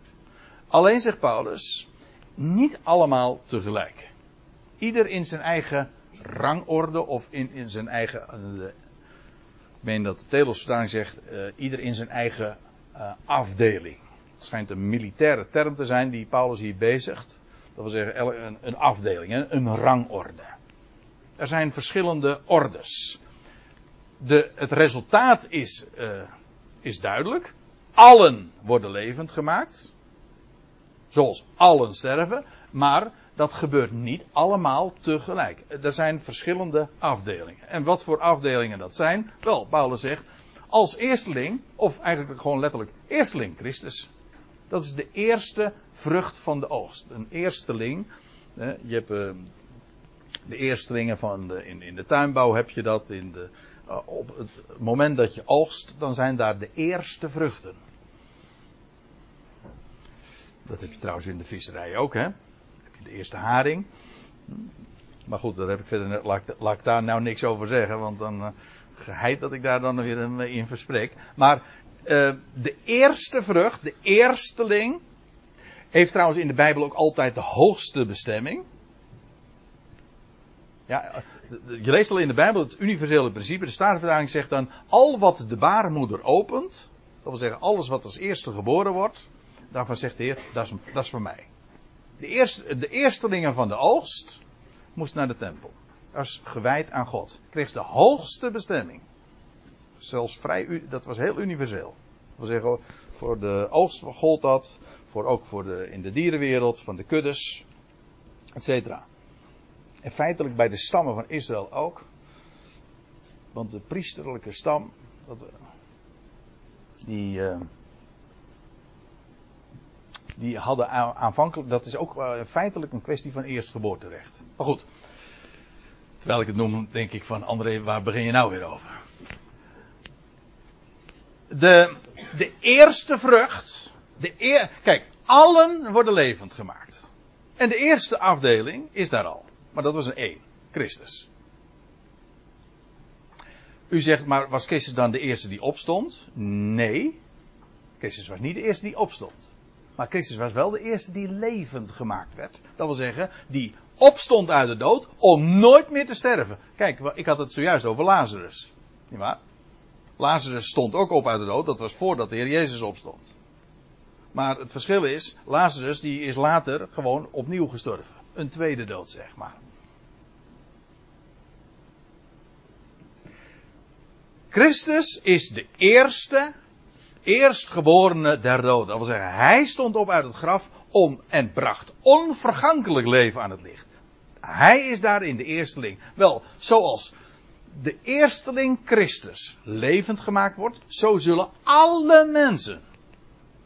Alleen zegt Paulus, niet allemaal tegelijk. Ieder in zijn eigen rangorde of in, in zijn eigen... Uh, ik meen dat de Telos-vertaling zegt, uh, ieder in zijn eigen uh, afdeling. Het schijnt een militaire term te zijn die Paulus hier bezigt. Dat wil zeggen een, een afdeling, een, een rangorde. Er zijn verschillende ordes. De, het resultaat is, uh, is duidelijk. Allen worden levend gemaakt. Zoals allen sterven. Maar dat gebeurt niet allemaal tegelijk. Er zijn verschillende afdelingen. En wat voor afdelingen dat zijn? Wel, Paulus zegt, als eersteling, of eigenlijk gewoon letterlijk eersteling Christus. Dat is de eerste vrucht van de oogst. Een eersteling. Uh, je hebt... Uh, De eerstelingen van de, in, in de tuinbouw heb je dat. In de, uh, op het moment dat je oogst, dan zijn daar de eerste vruchten. Dat heb je trouwens in de visserij ook, hè? Dan heb je de eerste haring. Maar goed, daar heb ik verder, laat, laat ik daar nou niks over zeggen, want dan uh, geheid dat ik daar dan weer in, in verspreek. Maar uh, de eerste vrucht, de eersteling, heeft trouwens in de Bijbel ook altijd de hoogste bestemming. Ja, je leest al in de Bijbel het universele principe. De Statenvertaling zegt dan, al wat de baarmoeder opent, dat wil zeggen alles wat als eerste geboren wordt, daarvan zegt de Heer, dat is, dat is voor mij. De, eerste, de eerstelingen van de oogst moest naar de tempel. Dat is gewijd aan God. Kreeg de hoogste bestemming. Zelfs vrij, dat was heel universeel. Dat wil zeggen, voor de oogst gold dat, voor ook voor de, in de dierenwereld, van de kuddes, et cetera. En feitelijk bij de stammen van Israël ook. Want de priesterlijke stam. Dat, die. Uh, die hadden aanvankelijk. Dat is ook uh, feitelijk een kwestie van eerstgeboorterecht. Maar goed. Terwijl ik het noem, denk ik van André, waar begin je nou weer over? De, de eerste vrucht. De eer, kijk, allen worden levend gemaakt. En de eerste afdeling is daar al. Maar dat was een één, Christus. U zegt, maar was Christus dan de eerste die opstond? Nee, Christus was niet de eerste die opstond. Maar Christus was wel de eerste die levend gemaakt werd. Dat wil zeggen, die opstond uit de dood om nooit meer te sterven. Kijk, ik had het zojuist over Lazarus. Niet waar? Lazarus stond ook op uit de dood, dat was voordat de Heer Jezus opstond. Maar het verschil is, Lazarus die is later gewoon opnieuw gestorven. Een tweede dood, zeg maar. Christus is de eerste, eerstgeborene der doden. Dat wil zeggen, hij stond op uit het graf om en bracht onvergankelijk leven aan het licht. Hij is daarin de eersteling. Wel, zoals de eersteling Christus levend gemaakt wordt, zo zullen alle mensen,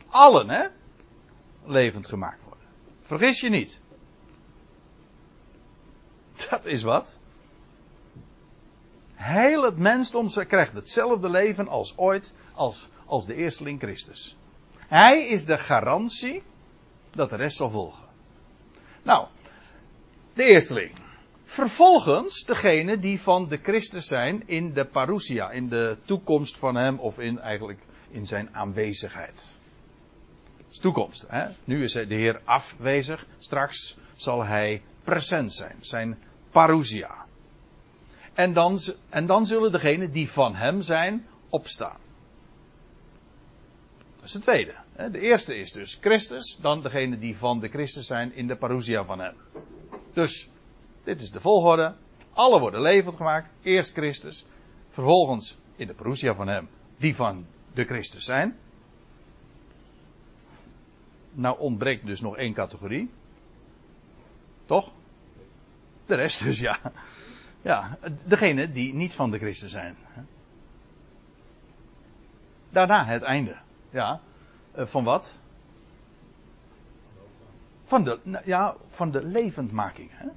allen hè, levend gemaakt worden. Vergis je niet. Dat is wat. Heel het mensdom krijgt hetzelfde leven als ooit, als, als de eersteling Christus. Hij is de garantie dat de rest zal volgen. Nou, de eersteling. Vervolgens degene die van de Christus zijn in de parousia, in de toekomst van hem of in eigenlijk in zijn aanwezigheid. is toekomst. Hè? Nu is de Heer afwezig. Straks zal hij present zijn. Zijn parousia. En dan, en dan zullen degenen die van hem zijn opstaan. Dat is de tweede. Hè? De eerste is dus Christus. Dan degenen die van de Christus zijn in de parousia van hem. Dus dit is de volgorde. Alle worden levend gemaakt. Eerst Christus. Vervolgens in de parousia van hem. Die van de Christus zijn. Nou ontbreekt dus nog één categorie. Toch? De rest dus, ja. Ja, degene die niet van de Christen zijn. Daarna het einde. Ja, van wat? Van de, ja, van de levendmakingen.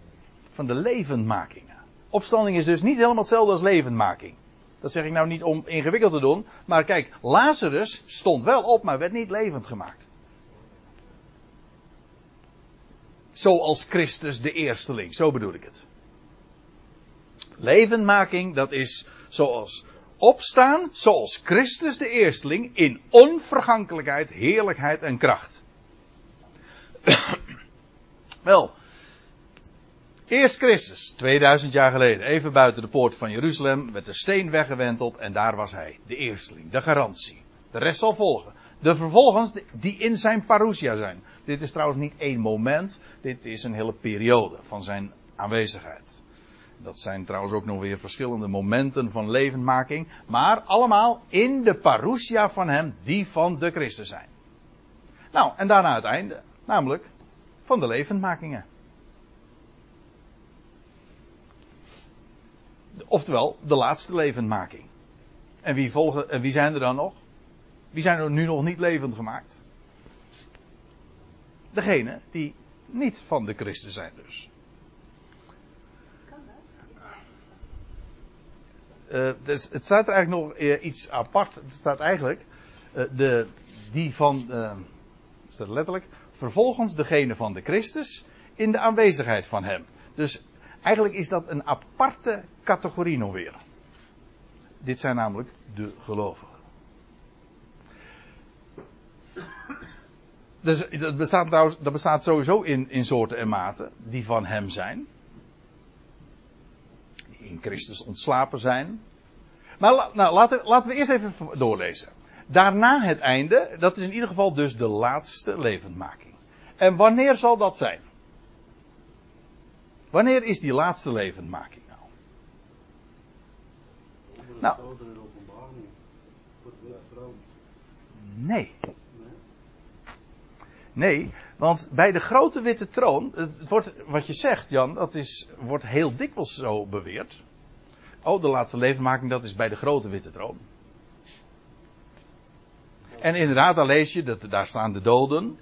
Van de levendmakingen. Opstanding is dus niet helemaal hetzelfde als levendmaking. Dat zeg ik nou niet om ingewikkeld te doen. Maar kijk, Lazarus stond wel op, maar werd niet levend gemaakt. Zoals Christus de eersteling, zo bedoel ik het. Levendmaking, dat is zoals opstaan, zoals Christus de eersteling in onvergankelijkheid, heerlijkheid en kracht. Wel, eerst Christus, tweeduizend jaar geleden, even buiten de poort van Jeruzalem, werd de steen weggewenteld en daar was hij, de eersteling, de garantie. De rest zal volgen. De vervolgens die in zijn parousia zijn. Dit is trouwens niet één moment. Dit is een hele periode van zijn aanwezigheid. Dat zijn trouwens ook nog weer verschillende momenten van levendmaking. Maar allemaal in de parousia van hem die van de Christus zijn. Nou, en daarna het einde. Namelijk van de levendmakingen. Oftewel, de laatste levendmaking. En wie volgen, en wie zijn er dan nog? Die zijn er nu nog niet levend gemaakt. Degene die niet van de Christen zijn dus. Kan dat? Uh, dus het staat er eigenlijk nog uh, iets apart. Het staat eigenlijk uh, de, die van, uh, staat letterlijk, vervolgens degene van de Christus in de aanwezigheid van hem. Dus eigenlijk is dat een aparte categorie nog weer. Dit zijn namelijk de gelovigen. Dus dat bestaat, trouwens, dat bestaat sowieso in, in soorten en maten die van hem zijn. Die in Christus ontslapen zijn. Maar nou, laten, laten we eerst even doorlezen. Daarna het einde, dat is in ieder geval dus de laatste levendmaking. En wanneer zal dat zijn? Wanneer is die laatste levendmaking nou? Nou. Nee. Nee, want bij de grote witte troon, het wordt, wat je zegt Jan, dat is, wordt heel dikwijls zo beweerd. Oh, de laatste levendmaking, dat is bij de grote witte troon. En inderdaad, daar lees je, dat, daar staan de doden.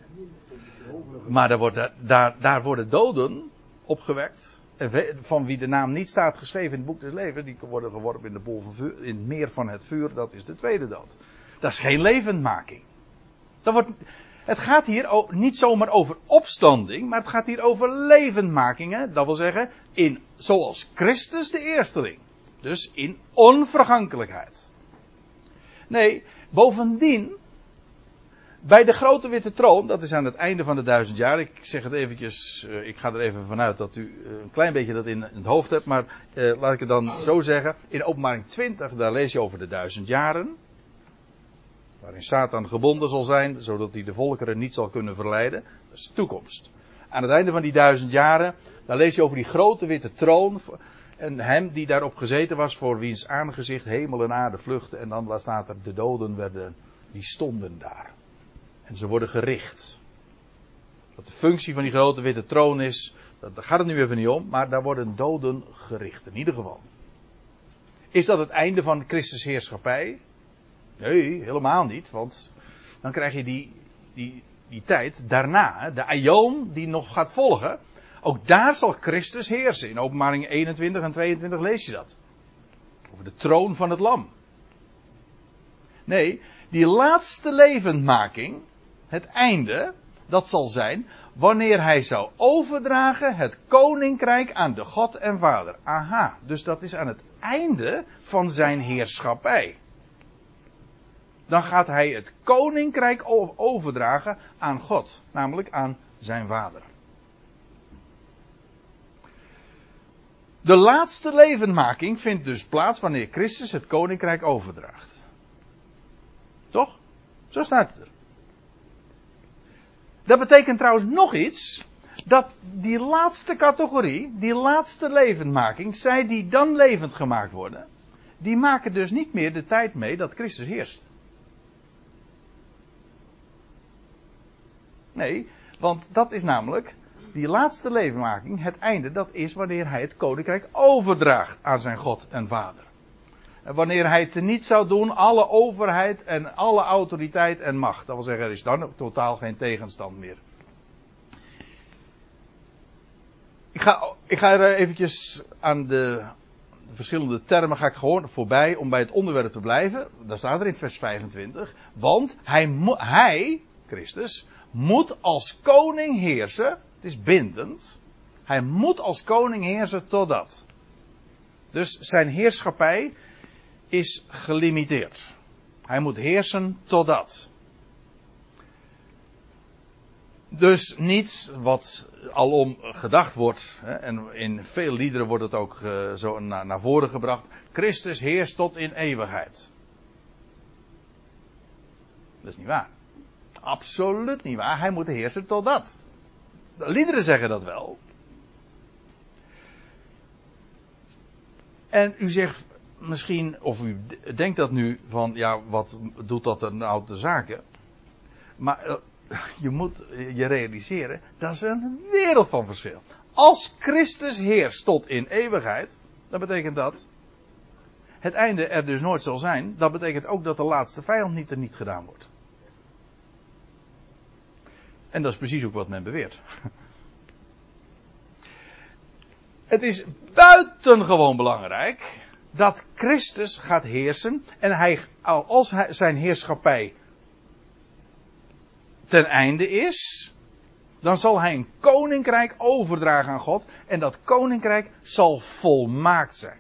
Maar daar, wordt, daar, daar worden doden opgewekt. Van wie de naam niet staat geschreven in het boek des levens, die worden geworpen in, de poel van vuur, in het meer van het vuur, dat is de tweede dood. Dat is geen levendmaking. Dat wordt... Het gaat hier niet zomaar over opstanding, maar het gaat hier over levendmakingen. Dat wil zeggen, in, zoals Christus de eersteling. Dus in onvergankelijkheid. Nee, bovendien, bij de grote witte troon, dat is aan het einde van de duizend jaar. Ik zeg het eventjes, ik ga er even vanuit dat u een klein beetje dat in het hoofd hebt. Maar eh, laat ik het dan zo zeggen, in Openbaring twintig, daar lees je over de duizend jaren. Waarin Satan gebonden zal zijn, zodat hij de volkeren niet zal kunnen verleiden. Dat is de toekomst. Aan het einde van die duizend jaren, dan lees je over die grote witte troon. En hem die daarop gezeten was, voor wiens aangezicht hemel en aarde vluchten. En dan staat er, de doden werden, die stonden daar. En ze worden gericht. Wat de functie van die grote witte troon is, daar gaat het nu even niet om. Maar daar worden doden gericht, in ieder geval. Is dat het einde van Christus heerschappij? Nee, helemaal niet, want dan krijg je die, die, die tijd daarna, de aion die nog gaat volgen. Ook daar zal Christus heersen. In Openbaring eenentwintig en tweeëntwintig lees je dat. Over de troon van het lam. Nee, die laatste levendmaking, het einde, dat zal zijn wanneer hij zou overdragen het koninkrijk aan de God en Vader. Aha, dus dat is aan het einde van zijn heerschappij. dan gaat hij het koninkrijk overdragen aan God. Namelijk aan zijn vader. De laatste levendmaking vindt dus plaats wanneer Christus het koninkrijk overdraagt. Toch? Zo staat het er. Dat betekent trouwens nog iets. Dat die laatste categorie, die laatste levendmaking, zij die dan levend gemaakt worden, die maken dus niet meer de tijd mee dat Christus heerst. Nee, want dat is namelijk, die laatste levendmaking, het einde, dat is wanneer hij het koninkrijk overdraagt aan zijn God en Vader. En wanneer hij het niet zou doen, alle overheid en alle autoriteit en macht. Dat wil zeggen, er is dan totaal geen tegenstand meer. Ik ga, ik ga er eventjes aan de, de verschillende termen ga ik gewoon voorbij om bij het onderwerp te blijven. Daar staat er in vers vijfentwintig. Want hij, hij, Christus, moet als koning heersen. Het is bindend. Hij moet als koning heersen totdat. Dus zijn heerschappij is gelimiteerd. Hij moet heersen totdat. Dus niet wat alom gedacht wordt. Hè, en in veel liederen wordt het ook uh, zo naar, naar voren gebracht. Christus heerst tot in eeuwigheid. Dat is niet waar. Absoluut niet waar. Hij moet heersen tot dat. De liederen zeggen dat wel. En u zegt misschien, of u denkt dat nu van, ja, wat doet dat er nou te zaken? Maar... Uh, Je moet je realiseren, dat is een wereld van verschil. Als Christus heerst tot in eeuwigheid, dan betekent dat het einde er dus nooit zal zijn. Dat betekent ook dat de laatste vijand niet teniet gedaan wordt. En dat is precies ook wat men beweert. Het is buitengewoon belangrijk dat Christus gaat heersen en hij, als hij zijn heerschappij ten einde is, dan zal hij een koninkrijk overdragen aan God. En dat koninkrijk zal volmaakt zijn.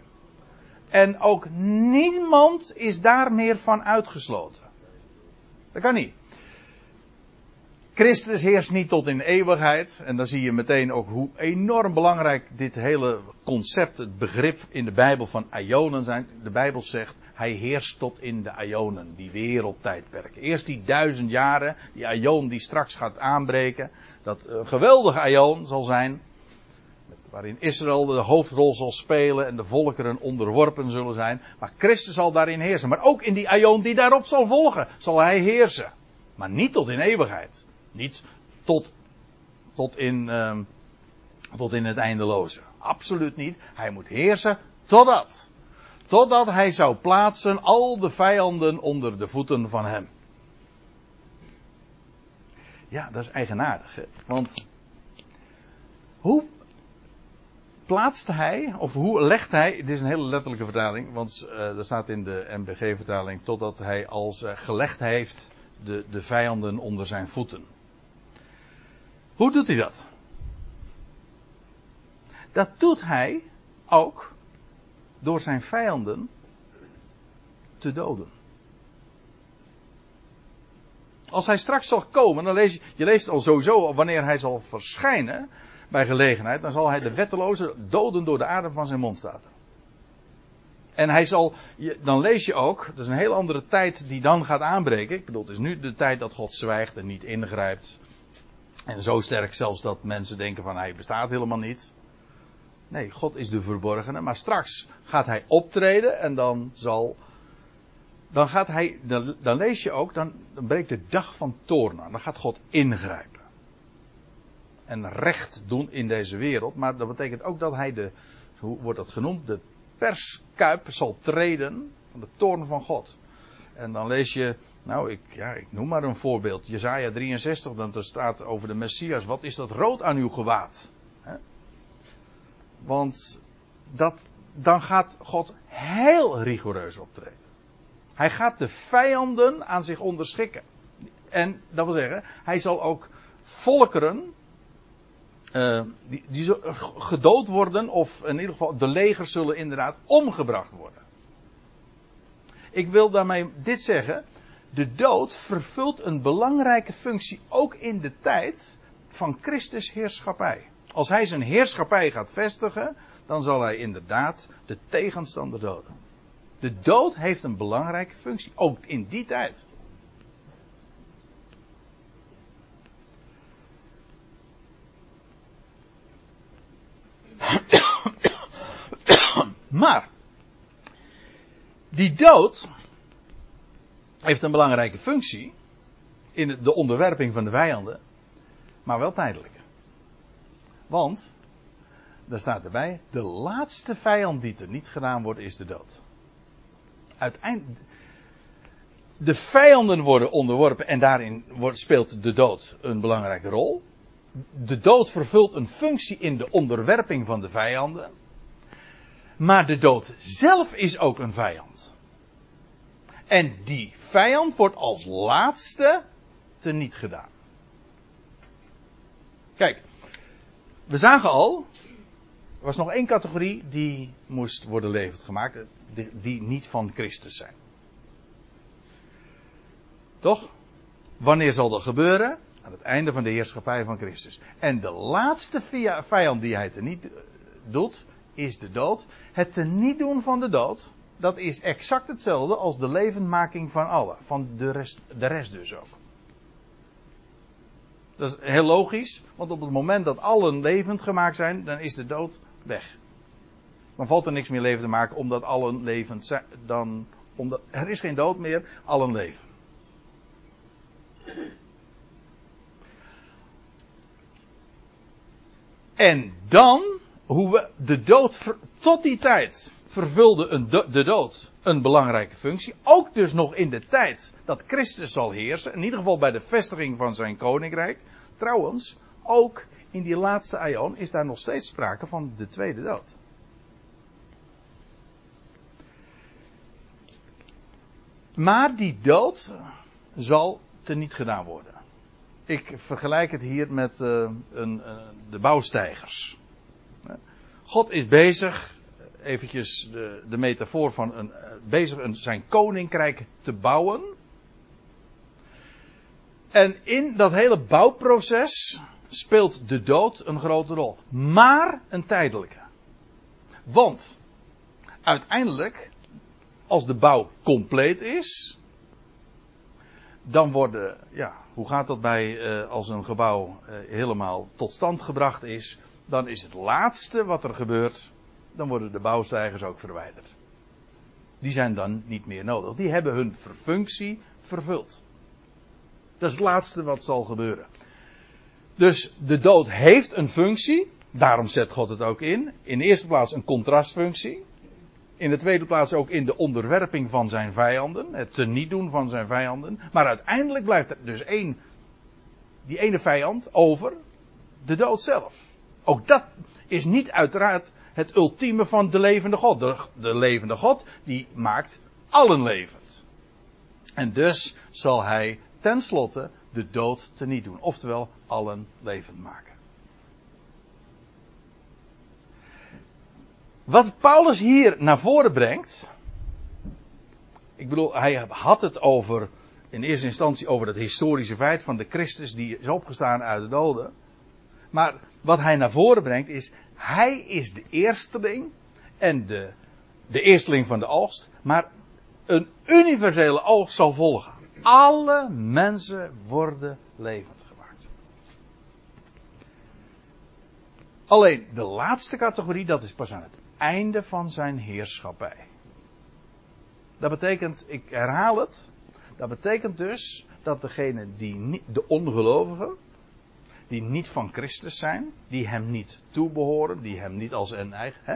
En ook niemand is daar meer van uitgesloten. Dat kan niet. Christus heerst niet tot in eeuwigheid. En dan zie je meteen ook hoe enorm belangrijk dit hele concept, het begrip in de Bijbel van aionen zijn. De Bijbel zegt, hij heerst tot in de aionen, die wereldtijdperken. Eerst die duizend jaren, die aion die straks gaat aanbreken. Dat een geweldige aion zal zijn, waarin Israël de hoofdrol zal spelen en de volkeren onderworpen zullen zijn. Maar Christus zal daarin heersen. Maar ook in die aion die daarop zal volgen, zal hij heersen. Maar niet tot in eeuwigheid. Niet tot, tot, in, uh, tot in het eindeloze. Absoluut niet. Hij moet heersen totdat. Totdat hij zou plaatsen al de vijanden onder de voeten van hem. Ja, dat is eigenaardig. Hè? Want hoe plaatst hij, of hoe legt hij, het is een hele letterlijke vertaling, want uh, er staat in de M B G vertaling, totdat hij als uh, gelegd heeft de, de vijanden onder zijn voeten. Hoe doet hij dat? Dat doet hij ook door zijn vijanden te doden. Als hij straks zal komen, dan lees je, je leest al sowieso wanneer hij zal verschijnen bij gelegenheid, dan zal hij de wetteloze doden door de adem van zijn mond staten. En hij zal, dan lees je ook, dat is een heel andere tijd die dan gaat aanbreken. Ik bedoel, het is nu de tijd dat God zwijgt en niet ingrijpt. En zo sterk zelfs dat mensen denken van hij bestaat helemaal niet. Nee, God is de verborgene. Maar straks gaat hij optreden en dan zal... Dan gaat hij... Dan, dan lees je ook, dan, dan breekt de dag van toorn aan. Dan gaat God ingrijpen. En recht doen in deze wereld. Maar dat betekent ook dat hij de... Hoe wordt dat genoemd? De perskuip zal treden van de toorn van God. En dan lees je... Nou, ik, ja, ik noem maar een voorbeeld. Jezaja drieënzestig, dan staat over de Messias. Wat is dat rood aan uw gewaad? He? Want dat, dan gaat God heel rigoureus optreden. Hij gaat de vijanden aan zich onderschikken. En dat wil zeggen, hij zal ook volkeren uh, die, die zullen gedood worden, of in ieder geval de legers zullen inderdaad omgebracht worden. Ik wil daarmee dit zeggen. de dood vervult een belangrijke functie ook in de tijd van Christus heerschappij. Als hij zijn heerschappij gaat vestigen, dan zal hij inderdaad de tegenstander doden. De dood heeft een belangrijke functie, ook in die tijd. Maar die dood heeft een belangrijke functie in de onderwerping van de vijanden, maar wel tijdelijk. Want, daar staat erbij, de laatste vijand die er niet gedaan wordt is de dood. Uiteindelijk, de vijanden worden onderworpen en daarin wordt, speelt de dood een belangrijke rol. De dood vervult een functie in de onderwerping van de vijanden. Maar de dood zelf is ook een vijand. En die vijand wordt als laatste teniet gedaan. Kijk, we zagen al, er was nog één categorie die moest worden levend gemaakt, die niet van Christus zijn. Toch? Wanneer zal dat gebeuren? Aan het einde van de heerschappij van Christus. En de laatste vijand die hij teniet doet, is de dood. Het teniet doen van de dood, dat is exact hetzelfde als de levendmaking van allen. Van de rest, de rest dus ook. Dat is heel logisch, want op het moment dat allen levend gemaakt zijn, dan is de dood weg. Dan valt er niks meer levend te maken, omdat allen levend zijn. Dan, omdat, er is geen dood meer, allen leven. En dan, hoe we de dood, ver, tot die tijd vervulde een do, de dood een belangrijke functie. Ook dus nog in de tijd dat Christus zal heersen. In ieder geval bij de vestiging van zijn koninkrijk. Trouwens, ook in die laatste aion is daar nog steeds sprake van de tweede dood. Maar die dood zal teniet gedaan worden. Ik vergelijk het hier met uh, een, uh, de bouwsteigers. God is bezig, eventjes de, de metafoor van een, uh, bezig een, zijn koninkrijk te bouwen. En in dat hele bouwproces speelt de dood een grote rol. Maar een tijdelijke. Want uiteindelijk, als de bouw compleet is, dan worden, ja, hoe gaat dat bij eh, als een gebouw eh, helemaal tot stand gebracht is, dan is het laatste wat er gebeurt, dan worden de bouwsteigers ook verwijderd. Die zijn dan niet meer nodig. Die hebben hun functie vervuld. Dat is het laatste wat zal gebeuren. Dus de dood heeft een functie, daarom zet God het ook in. In de eerste plaats een contrastfunctie. In de tweede plaats ook in de onderwerping van zijn vijanden. Het teniet doen van zijn vijanden. Maar uiteindelijk blijft er dus één, die ene vijand over. De dood zelf. Ook dat is niet uiteraard het ultieme van de levende God. De, de levende God die maakt allen levend. En dus zal hij tenslotte de dood teniet doen. Oftewel allen levend maken. Wat Paulus hier naar voren brengt, ik bedoel, hij had het over, in eerste instantie over dat historische feit van de Christus die is opgestaan uit de doden. Maar wat hij naar voren brengt is, hij is de eersteling en de, de eersteling van de oogst, maar een universele oogst zal volgen. Alle mensen worden levend gemaakt. Alleen de laatste categorie, dat is pas aan het einde van zijn heerschappij. Dat betekent, ik herhaal het, dat betekent dus dat degene die niet, de ongelovigen, die niet van Christus zijn, die hem niet toebehoren, die hem niet als een eigen, hè?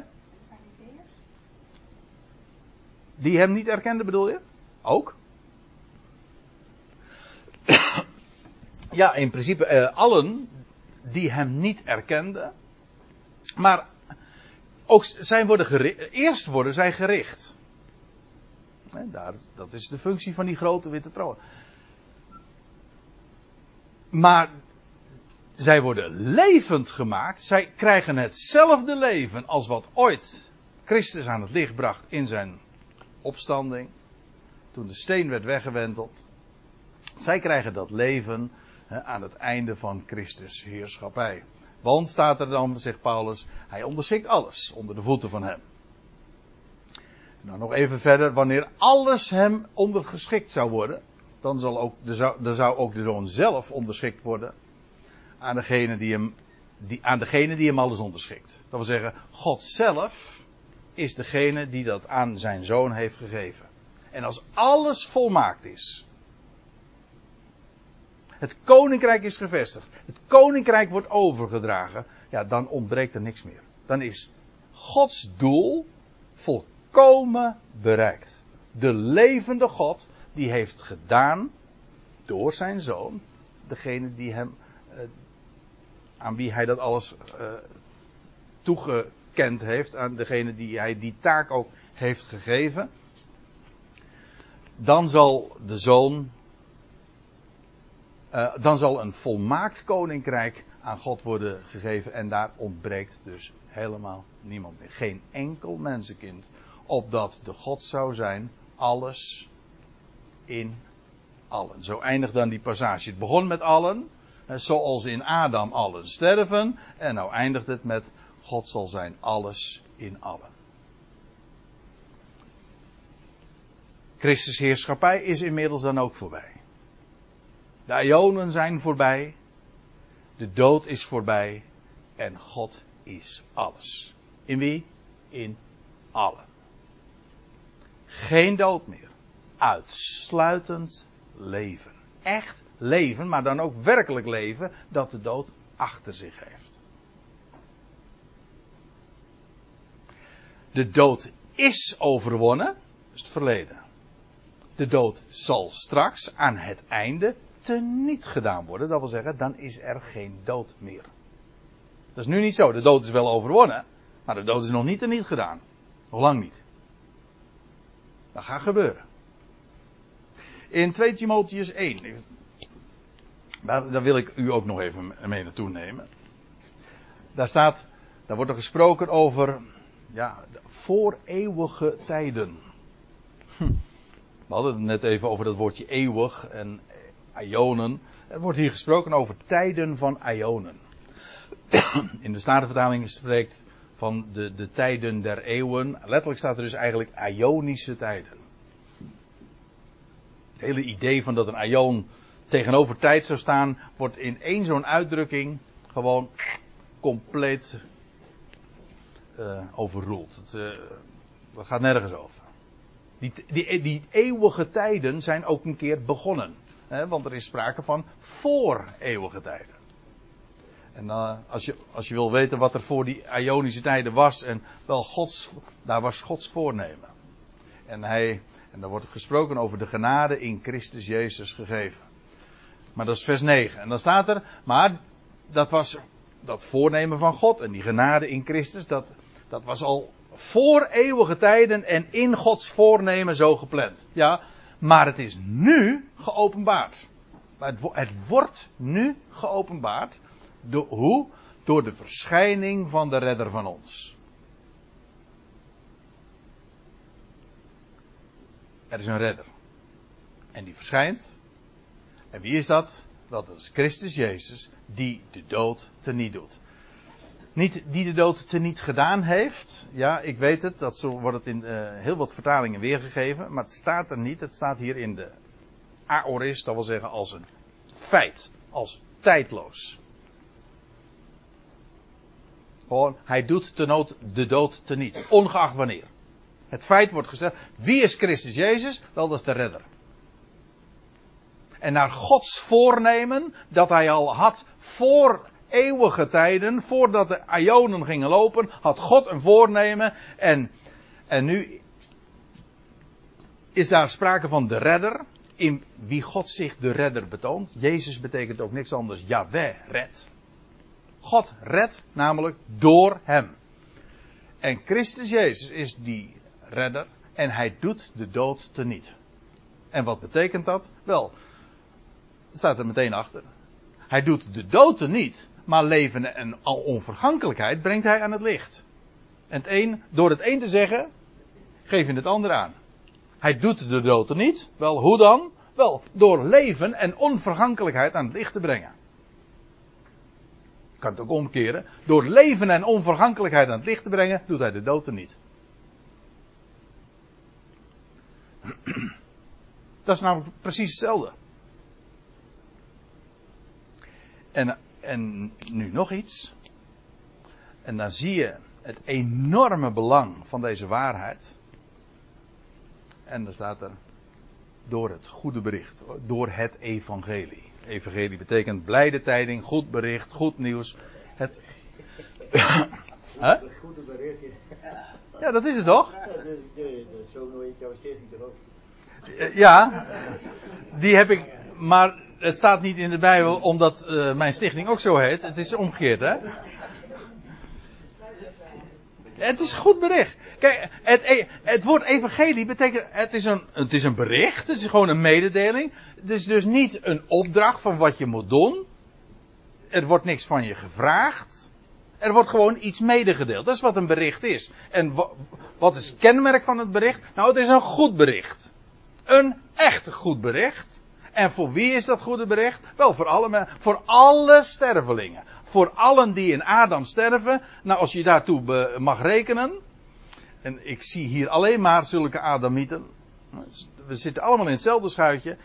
Die hem niet erkenden, bedoel je? Ook? Ja, in principe eh, allen die hem niet erkenden, maar ook zij worden gericht, eerst worden zij gericht. Daar, dat is de functie van die grote witte troon. Maar zij worden levend gemaakt. Zij krijgen hetzelfde leven als wat ooit Christus aan het licht bracht in zijn opstanding. Toen de steen werd weggewenteld. Zij krijgen dat leven he, aan het einde van Christus heerschappij. Want staat er dan, zegt Paulus, hij onderschikt alles onder de voeten van hem. Nou, nog even verder, wanneer alles hem ondergeschikt zou worden, dan zal ook de, dan zou ook de zoon zelf onderschikt worden aan degene die hem, die, aan degene die hem alles onderschikt. Dat wil zeggen, God zelf is degene die dat aan zijn zoon heeft gegeven. En als alles volmaakt is, het koninkrijk is gevestigd, het koninkrijk wordt overgedragen, ja, dan ontbreekt er niks meer. Dan is Gods doel volkomen bereikt. De levende God die heeft gedaan door zijn zoon, degene die hem, eh, aan wie hij dat alles eh, toegekend heeft, aan degene die hij die taak ook heeft gegeven. Dan zal de zoon, uh, dan zal een volmaakt koninkrijk aan God worden gegeven. En daar ontbreekt dus helemaal niemand meer. Geen enkel mensenkind. Opdat de God zou zijn, alles in allen. Zo eindigt dan die passage. Het begon met allen, zoals in Adam allen sterven. En nou eindigt het met God zal zijn, alles in allen. Christus heerschappij is inmiddels dan ook voorbij. De ionen zijn voorbij. De dood is voorbij. En God is alles. In wie? In allen. Geen dood meer. Uitsluitend leven. Echt leven, maar dan ook werkelijk leven dat de dood achter zich heeft. De dood is overwonnen. Dat is het verleden. De dood zal straks aan het einde teniet gedaan worden. Dat wil zeggen, dan is er geen dood meer. Dat is nu niet zo. De dood is wel overwonnen, maar de dood is nog niet teniet gedaan. Nog lang niet. Dat gaat gebeuren. In twee Timotheus één. Daar, daar wil ik u ook nog even mee naartoe nemen. Daar staat, daar wordt er gesproken over, ja, voor eeuwige tijden. Hm. We hadden het net even over dat woordje eeuwig en aionen. Er wordt hier gesproken over tijden van aionen. In de Statenvertaling spreekt van de, de tijden der eeuwen. Letterlijk staat er dus eigenlijk aionische tijden. Het hele idee van dat een aion tegenover tijd zou staan, wordt in één zo'n uitdrukking gewoon compleet uh, overroeld. Het, uh, dat gaat nergens over. Die, die, die eeuwige tijden zijn ook een keer begonnen. Hè, want er is sprake van voor eeuwige tijden. En uh, als, je, als je wil weten wat er voor die Ionische tijden was. En wel, Gods, daar was Gods voornemen. En, hij, en daar wordt gesproken over de genade in Christus Jezus gegeven. Maar dat is vers negen. En dan staat er, maar dat was dat voornemen van God. En die genade in Christus, dat, dat was al voor eeuwige tijden en in Gods voornemen zo gepland. Ja, maar het is nu geopenbaard. Het, wo- het wordt nu geopenbaard. Door, hoe? Door de verschijning van de redder van ons. Er is een redder. En die verschijnt. En wie is dat? Dat is Christus Jezus die de dood teniet doet. Niet die de dood teniet gedaan heeft. Ja, ik weet het. Dat wordt het in uh, heel wat vertalingen weergegeven. Maar het staat er niet. Het staat hier in de aorist. Dat wil zeggen als een feit. Als tijdloos. Gewoon, hij doet de, nood, de dood teniet. Ongeacht wanneer. Het feit wordt gesteld. Wie is Christus Jezus? Wel, dat is de redder. En naar Gods voornemen dat hij al had voor eeuwige tijden, voordat de aionen gingen lopen, had God een voornemen. En, en nu is daar sprake van de redder, in wie God zich de redder betoont. Jezus betekent ook niks anders. Jahwe redt. God redt namelijk door hem. En Christus Jezus is die redder en hij doet de dood teniet. En wat betekent dat? Wel, staat er meteen achter. Hij doet de dood teniet. Maar leven en al onvergankelijkheid brengt hij aan het licht. En het een, door het een te zeggen, geef je het ander aan. Hij doet de dood er niet. Wel, hoe dan? Wel, door leven en onvergankelijkheid aan het licht te brengen. Ik kan het ook omkeren. Door leven en onvergankelijkheid aan het licht te brengen, doet hij de dood er niet. Dat is namelijk precies hetzelfde. En, en nu nog iets. En dan zie je het enorme belang van deze waarheid. En dan staat er: door het goede bericht, door het evangelie. Evangelie betekent blijde tijding, goed bericht, goed nieuws. Het goede bericht. Ja, dat is het toch? Zo nooit jouw stichting erop. Ja, die heb ik, maar het staat niet in de Bijbel omdat uh, mijn stichting ook zo heet. Het is omgekeerd, hè? Het is goed bericht. Kijk, het, het woord evangelie betekent, het is, een, het is een bericht, het is gewoon een mededeling. Het is dus niet een opdracht van wat je moet doen. Er wordt niks van je gevraagd. Er wordt gewoon iets medegedeeld. Dat is wat een bericht is. En w- wat is het kenmerk van het bericht? Nou, het is een goed bericht. Een echt goed bericht. En voor wie is dat goede bericht? Wel, voor alle, voor alle stervelingen. Voor allen die in Adam sterven. Nou, als je daartoe be- mag rekenen. En ik zie hier alleen maar zulke Adamieten. We zitten allemaal in hetzelfde schuitje.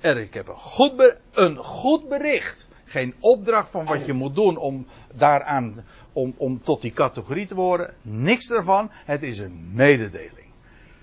En ik heb een goed, be- een goed bericht. Geen opdracht van wat je moet doen om daaraan, om, om tot die categorie te worden. Niks daarvan. Het is een mededeling.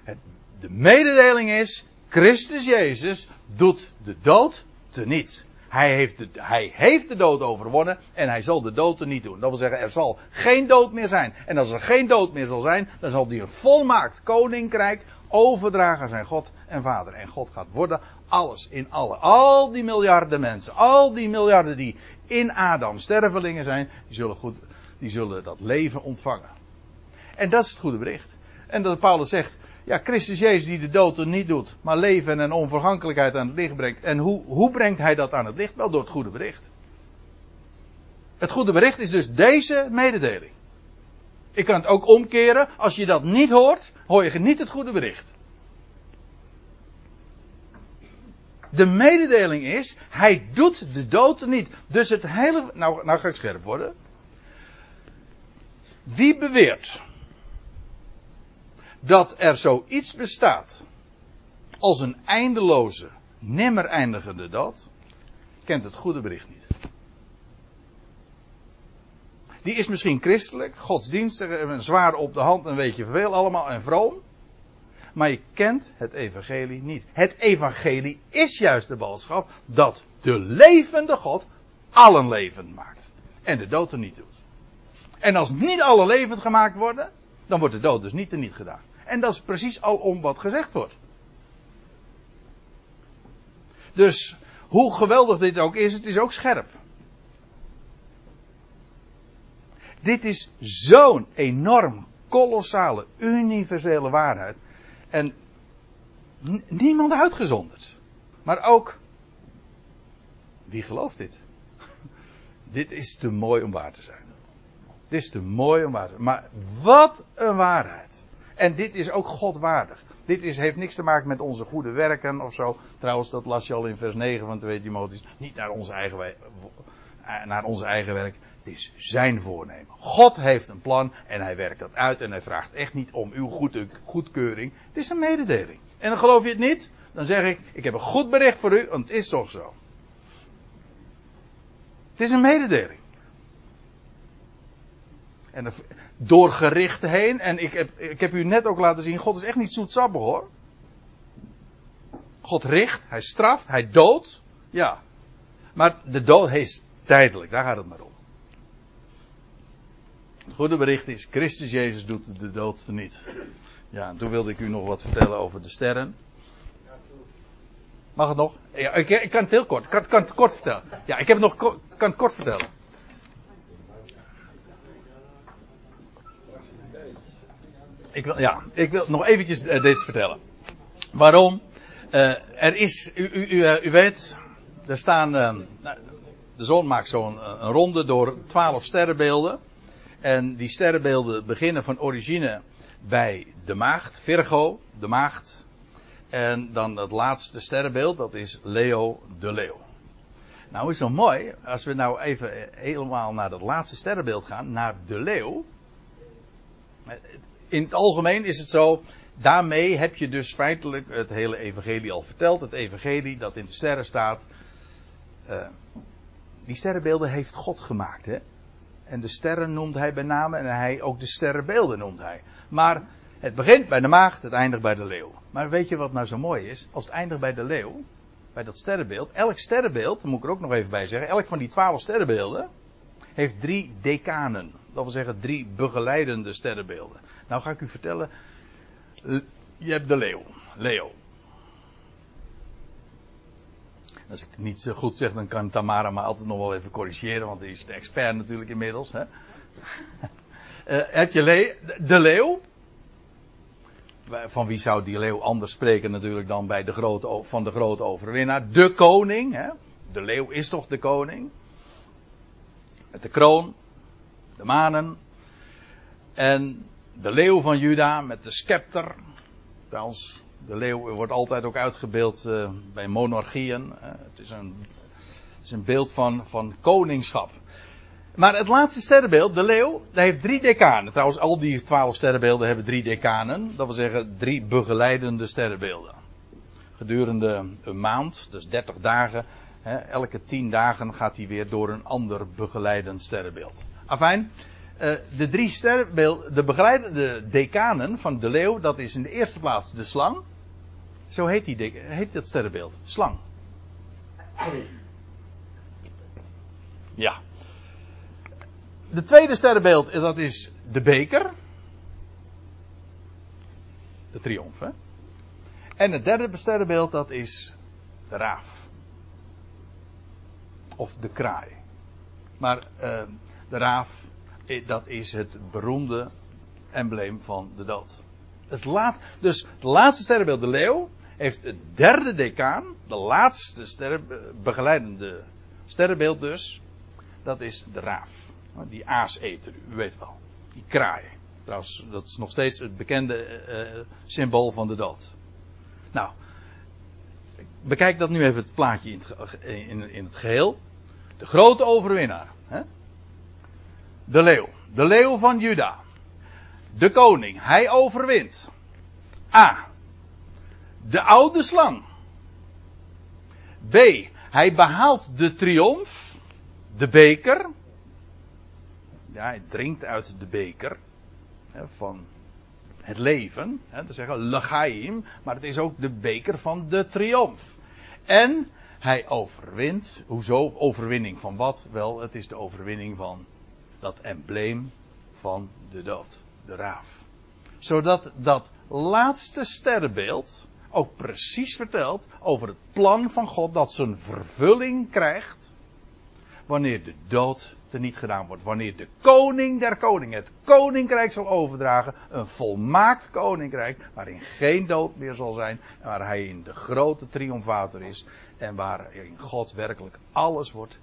Het, de mededeling is: Christus Jezus doet de dood teniet. Hij heeft, de, hij heeft de dood overwonnen en hij zal de dood er niet doen. Dat wil zeggen, er zal geen dood meer zijn. En als er geen dood meer zal zijn, dan zal die een volmaakt koninkrijk overdragen aan zijn God en Vader. En God gaat worden alles in alle. Al die miljarden mensen, al die miljarden die in Adam stervelingen zijn, die zullen, goed, die zullen dat leven ontvangen. En dat is het goede bericht. En dat Paulus zegt: ja, Christus Jezus die de dood er niet doet, maar leven en onvergankelijkheid aan het licht brengt. En hoe, hoe brengt hij dat aan het licht? Wel, door het goede bericht. Het goede bericht is dus deze mededeling. Ik kan het ook omkeren. Als je dat niet hoort, hoor je niet het goede bericht. De mededeling is: hij doet de dood er niet. Dus het hele... Nou, nou ga ik scherp worden. Wie beweert dat er zoiets bestaat als een eindeloze, nimmer eindigende dood, kent het goede bericht niet. Die is misschien christelijk, godsdienstig, zwaar op de hand en weet je veel allemaal en vroom, maar je kent het evangelie niet. Het evangelie is juist de boodschap dat de levende God allen levend maakt en de dood er niet doet. En als niet alle levend gemaakt worden, dan wordt de dood dus niet teniet gedaan. En dat is precies alom wat gezegd wordt. Dus hoe geweldig dit ook is, het is ook scherp. Dit is zo'n enorm, kolossale, universele waarheid. En n- niemand uitgezonderd. Maar ook, wie gelooft dit? Dit is te mooi om waar te zijn. Dit is te mooi om waar te zijn. Maar wat een waarheid. En dit is ook godwaardig. Dit is, heeft niks te maken met onze goede werken of zo. Trouwens, dat las je al in vers negen van twee Timotheus. Niet naar onze eigen, we- naar onze eigen werk. Het is zijn voornemen. God heeft een plan en hij werkt dat uit. En hij vraagt echt niet om uw goed, goedkeuring. Het is een mededeling. En dan geloof je het niet? Dan zeg ik, ik heb een goed bericht voor u. Want het is toch zo. Het is een mededeling. En door gerichten heen. En ik heb, ik heb u net ook laten zien. God is echt niet zoetsappig hoor. God richt. Hij straft. Hij doodt. Ja. Maar de dood is tijdelijk. Daar gaat het maar om. Het goede bericht is: Christus Jezus doet de dood niet. Ja. En toen wilde ik u nog wat vertellen over de sterren. Mag het nog? Ja, ik, ik kan het heel kort. Ik kan, kan het kort vertellen. Ja. Ik heb nog, kan het kort vertellen. Ik wil, ja, ik wil nog eventjes uh, dit vertellen. Waarom? Uh, er is, u, u, u, uh, u weet, er staan, uh, de zon maakt zo'n uh, een ronde door twaalf sterrenbeelden. En die sterrenbeelden beginnen van origine bij de maagd, Virgo, de maagd. En dan het laatste sterrenbeeld, dat is Leo de Leeuw. Nou, is nog mooi, als we nou even helemaal naar dat laatste sterrenbeeld gaan, naar de leeuw. In het algemeen is het zo, daarmee heb je dus feitelijk het hele evangelie al verteld. Het evangelie dat in de sterren staat. Uh, die sterrenbeelden heeft God gemaakt, hè. En de sterren noemt hij bij naam en hij ook de sterrenbeelden noemt hij. Maar het begint bij de maagd, het eindigt bij de leeuw. Maar weet je wat nou zo mooi is? Als het eindigt bij de leeuw, bij dat sterrenbeeld. Elk sterrenbeeld, daar moet ik er ook nog even bij zeggen. Elk van die twaalf sterrenbeelden heeft drie decanen. Dat wil zeggen drie begeleidende sterrenbeelden. Nou ga ik u vertellen. Je hebt de leeuw. Leo. Als ik het niet zo goed zeg, dan kan Tamara me altijd nog wel even corrigeren. Want die is de expert natuurlijk inmiddels. Hè? uh, heb je le- de leeuw. Van wie zou die leeuw anders spreken natuurlijk dan bij de grote, van de grote overwinnaar. De koning. Hè? De leeuw is toch de koning. Met de kroon. De manen. En de leeuw van Juda met de scepter. Trouwens, de leeuw wordt altijd ook uitgebeeld uh, bij monarchieën. Uh, het, is een, het is een beeld van, van koningschap. Maar het laatste sterrenbeeld, de leeuw, dat heeft drie decanen. Trouwens, al die twaalf sterrenbeelden hebben drie decanen. Dat wil zeggen drie begeleidende sterrenbeelden. Gedurende een maand, dus dertig dagen. Hè, elke tien dagen gaat hij weer door een ander begeleidend sterrenbeeld. Afijn, uh, de drie sterrenbeelden, de begeleidende decanen van de leeuw, dat is in de eerste plaats de slang. Zo heet, die de, heet dat sterrenbeeld, slang. Ja. De tweede sterrenbeeld, dat is de beker. De triomf, hè. En het derde sterrenbeeld, dat is de raaf. Of de kraai. Maar uh, de raaf, dat is het beroemde embleem van de dood. Dus, laat, dus het laatste sterrenbeeld, de leeuw, heeft het derde decaan. De laatste sterren, begeleidende sterrenbeeld dus, dat is de raaf. Die aaseter, u weet wel. Die kraai. Trouwens, dat is nog steeds het bekende uh, symbool van de dood. Nou, bekijk dat nu even het plaatje in het, in, in het geheel. De grote overwinnaar. Hè? De leeuw. De leeuw van Juda. De koning. Hij overwint. A. De oude slang. B. Hij behaalt de triomf. De beker. Ja, hij drinkt uit de beker hè, van het leven. Hè, te zeggen lechaim, maar het is ook de beker van de triomf. En hij overwint. Hoezo? Overwinning van wat? Wel, het is de overwinning van dat embleem van de dood. De raaf. Zodat dat laatste sterrenbeeld ook precies vertelt over het plan van God dat zijn vervulling krijgt wanneer de dood teniet gedaan wordt. Wanneer de koning der koning het koninkrijk zal overdragen. Een volmaakt koninkrijk. Waarin geen dood meer zal zijn. Waar hij in de grote triomfator is. En waarin God werkelijk alles wordt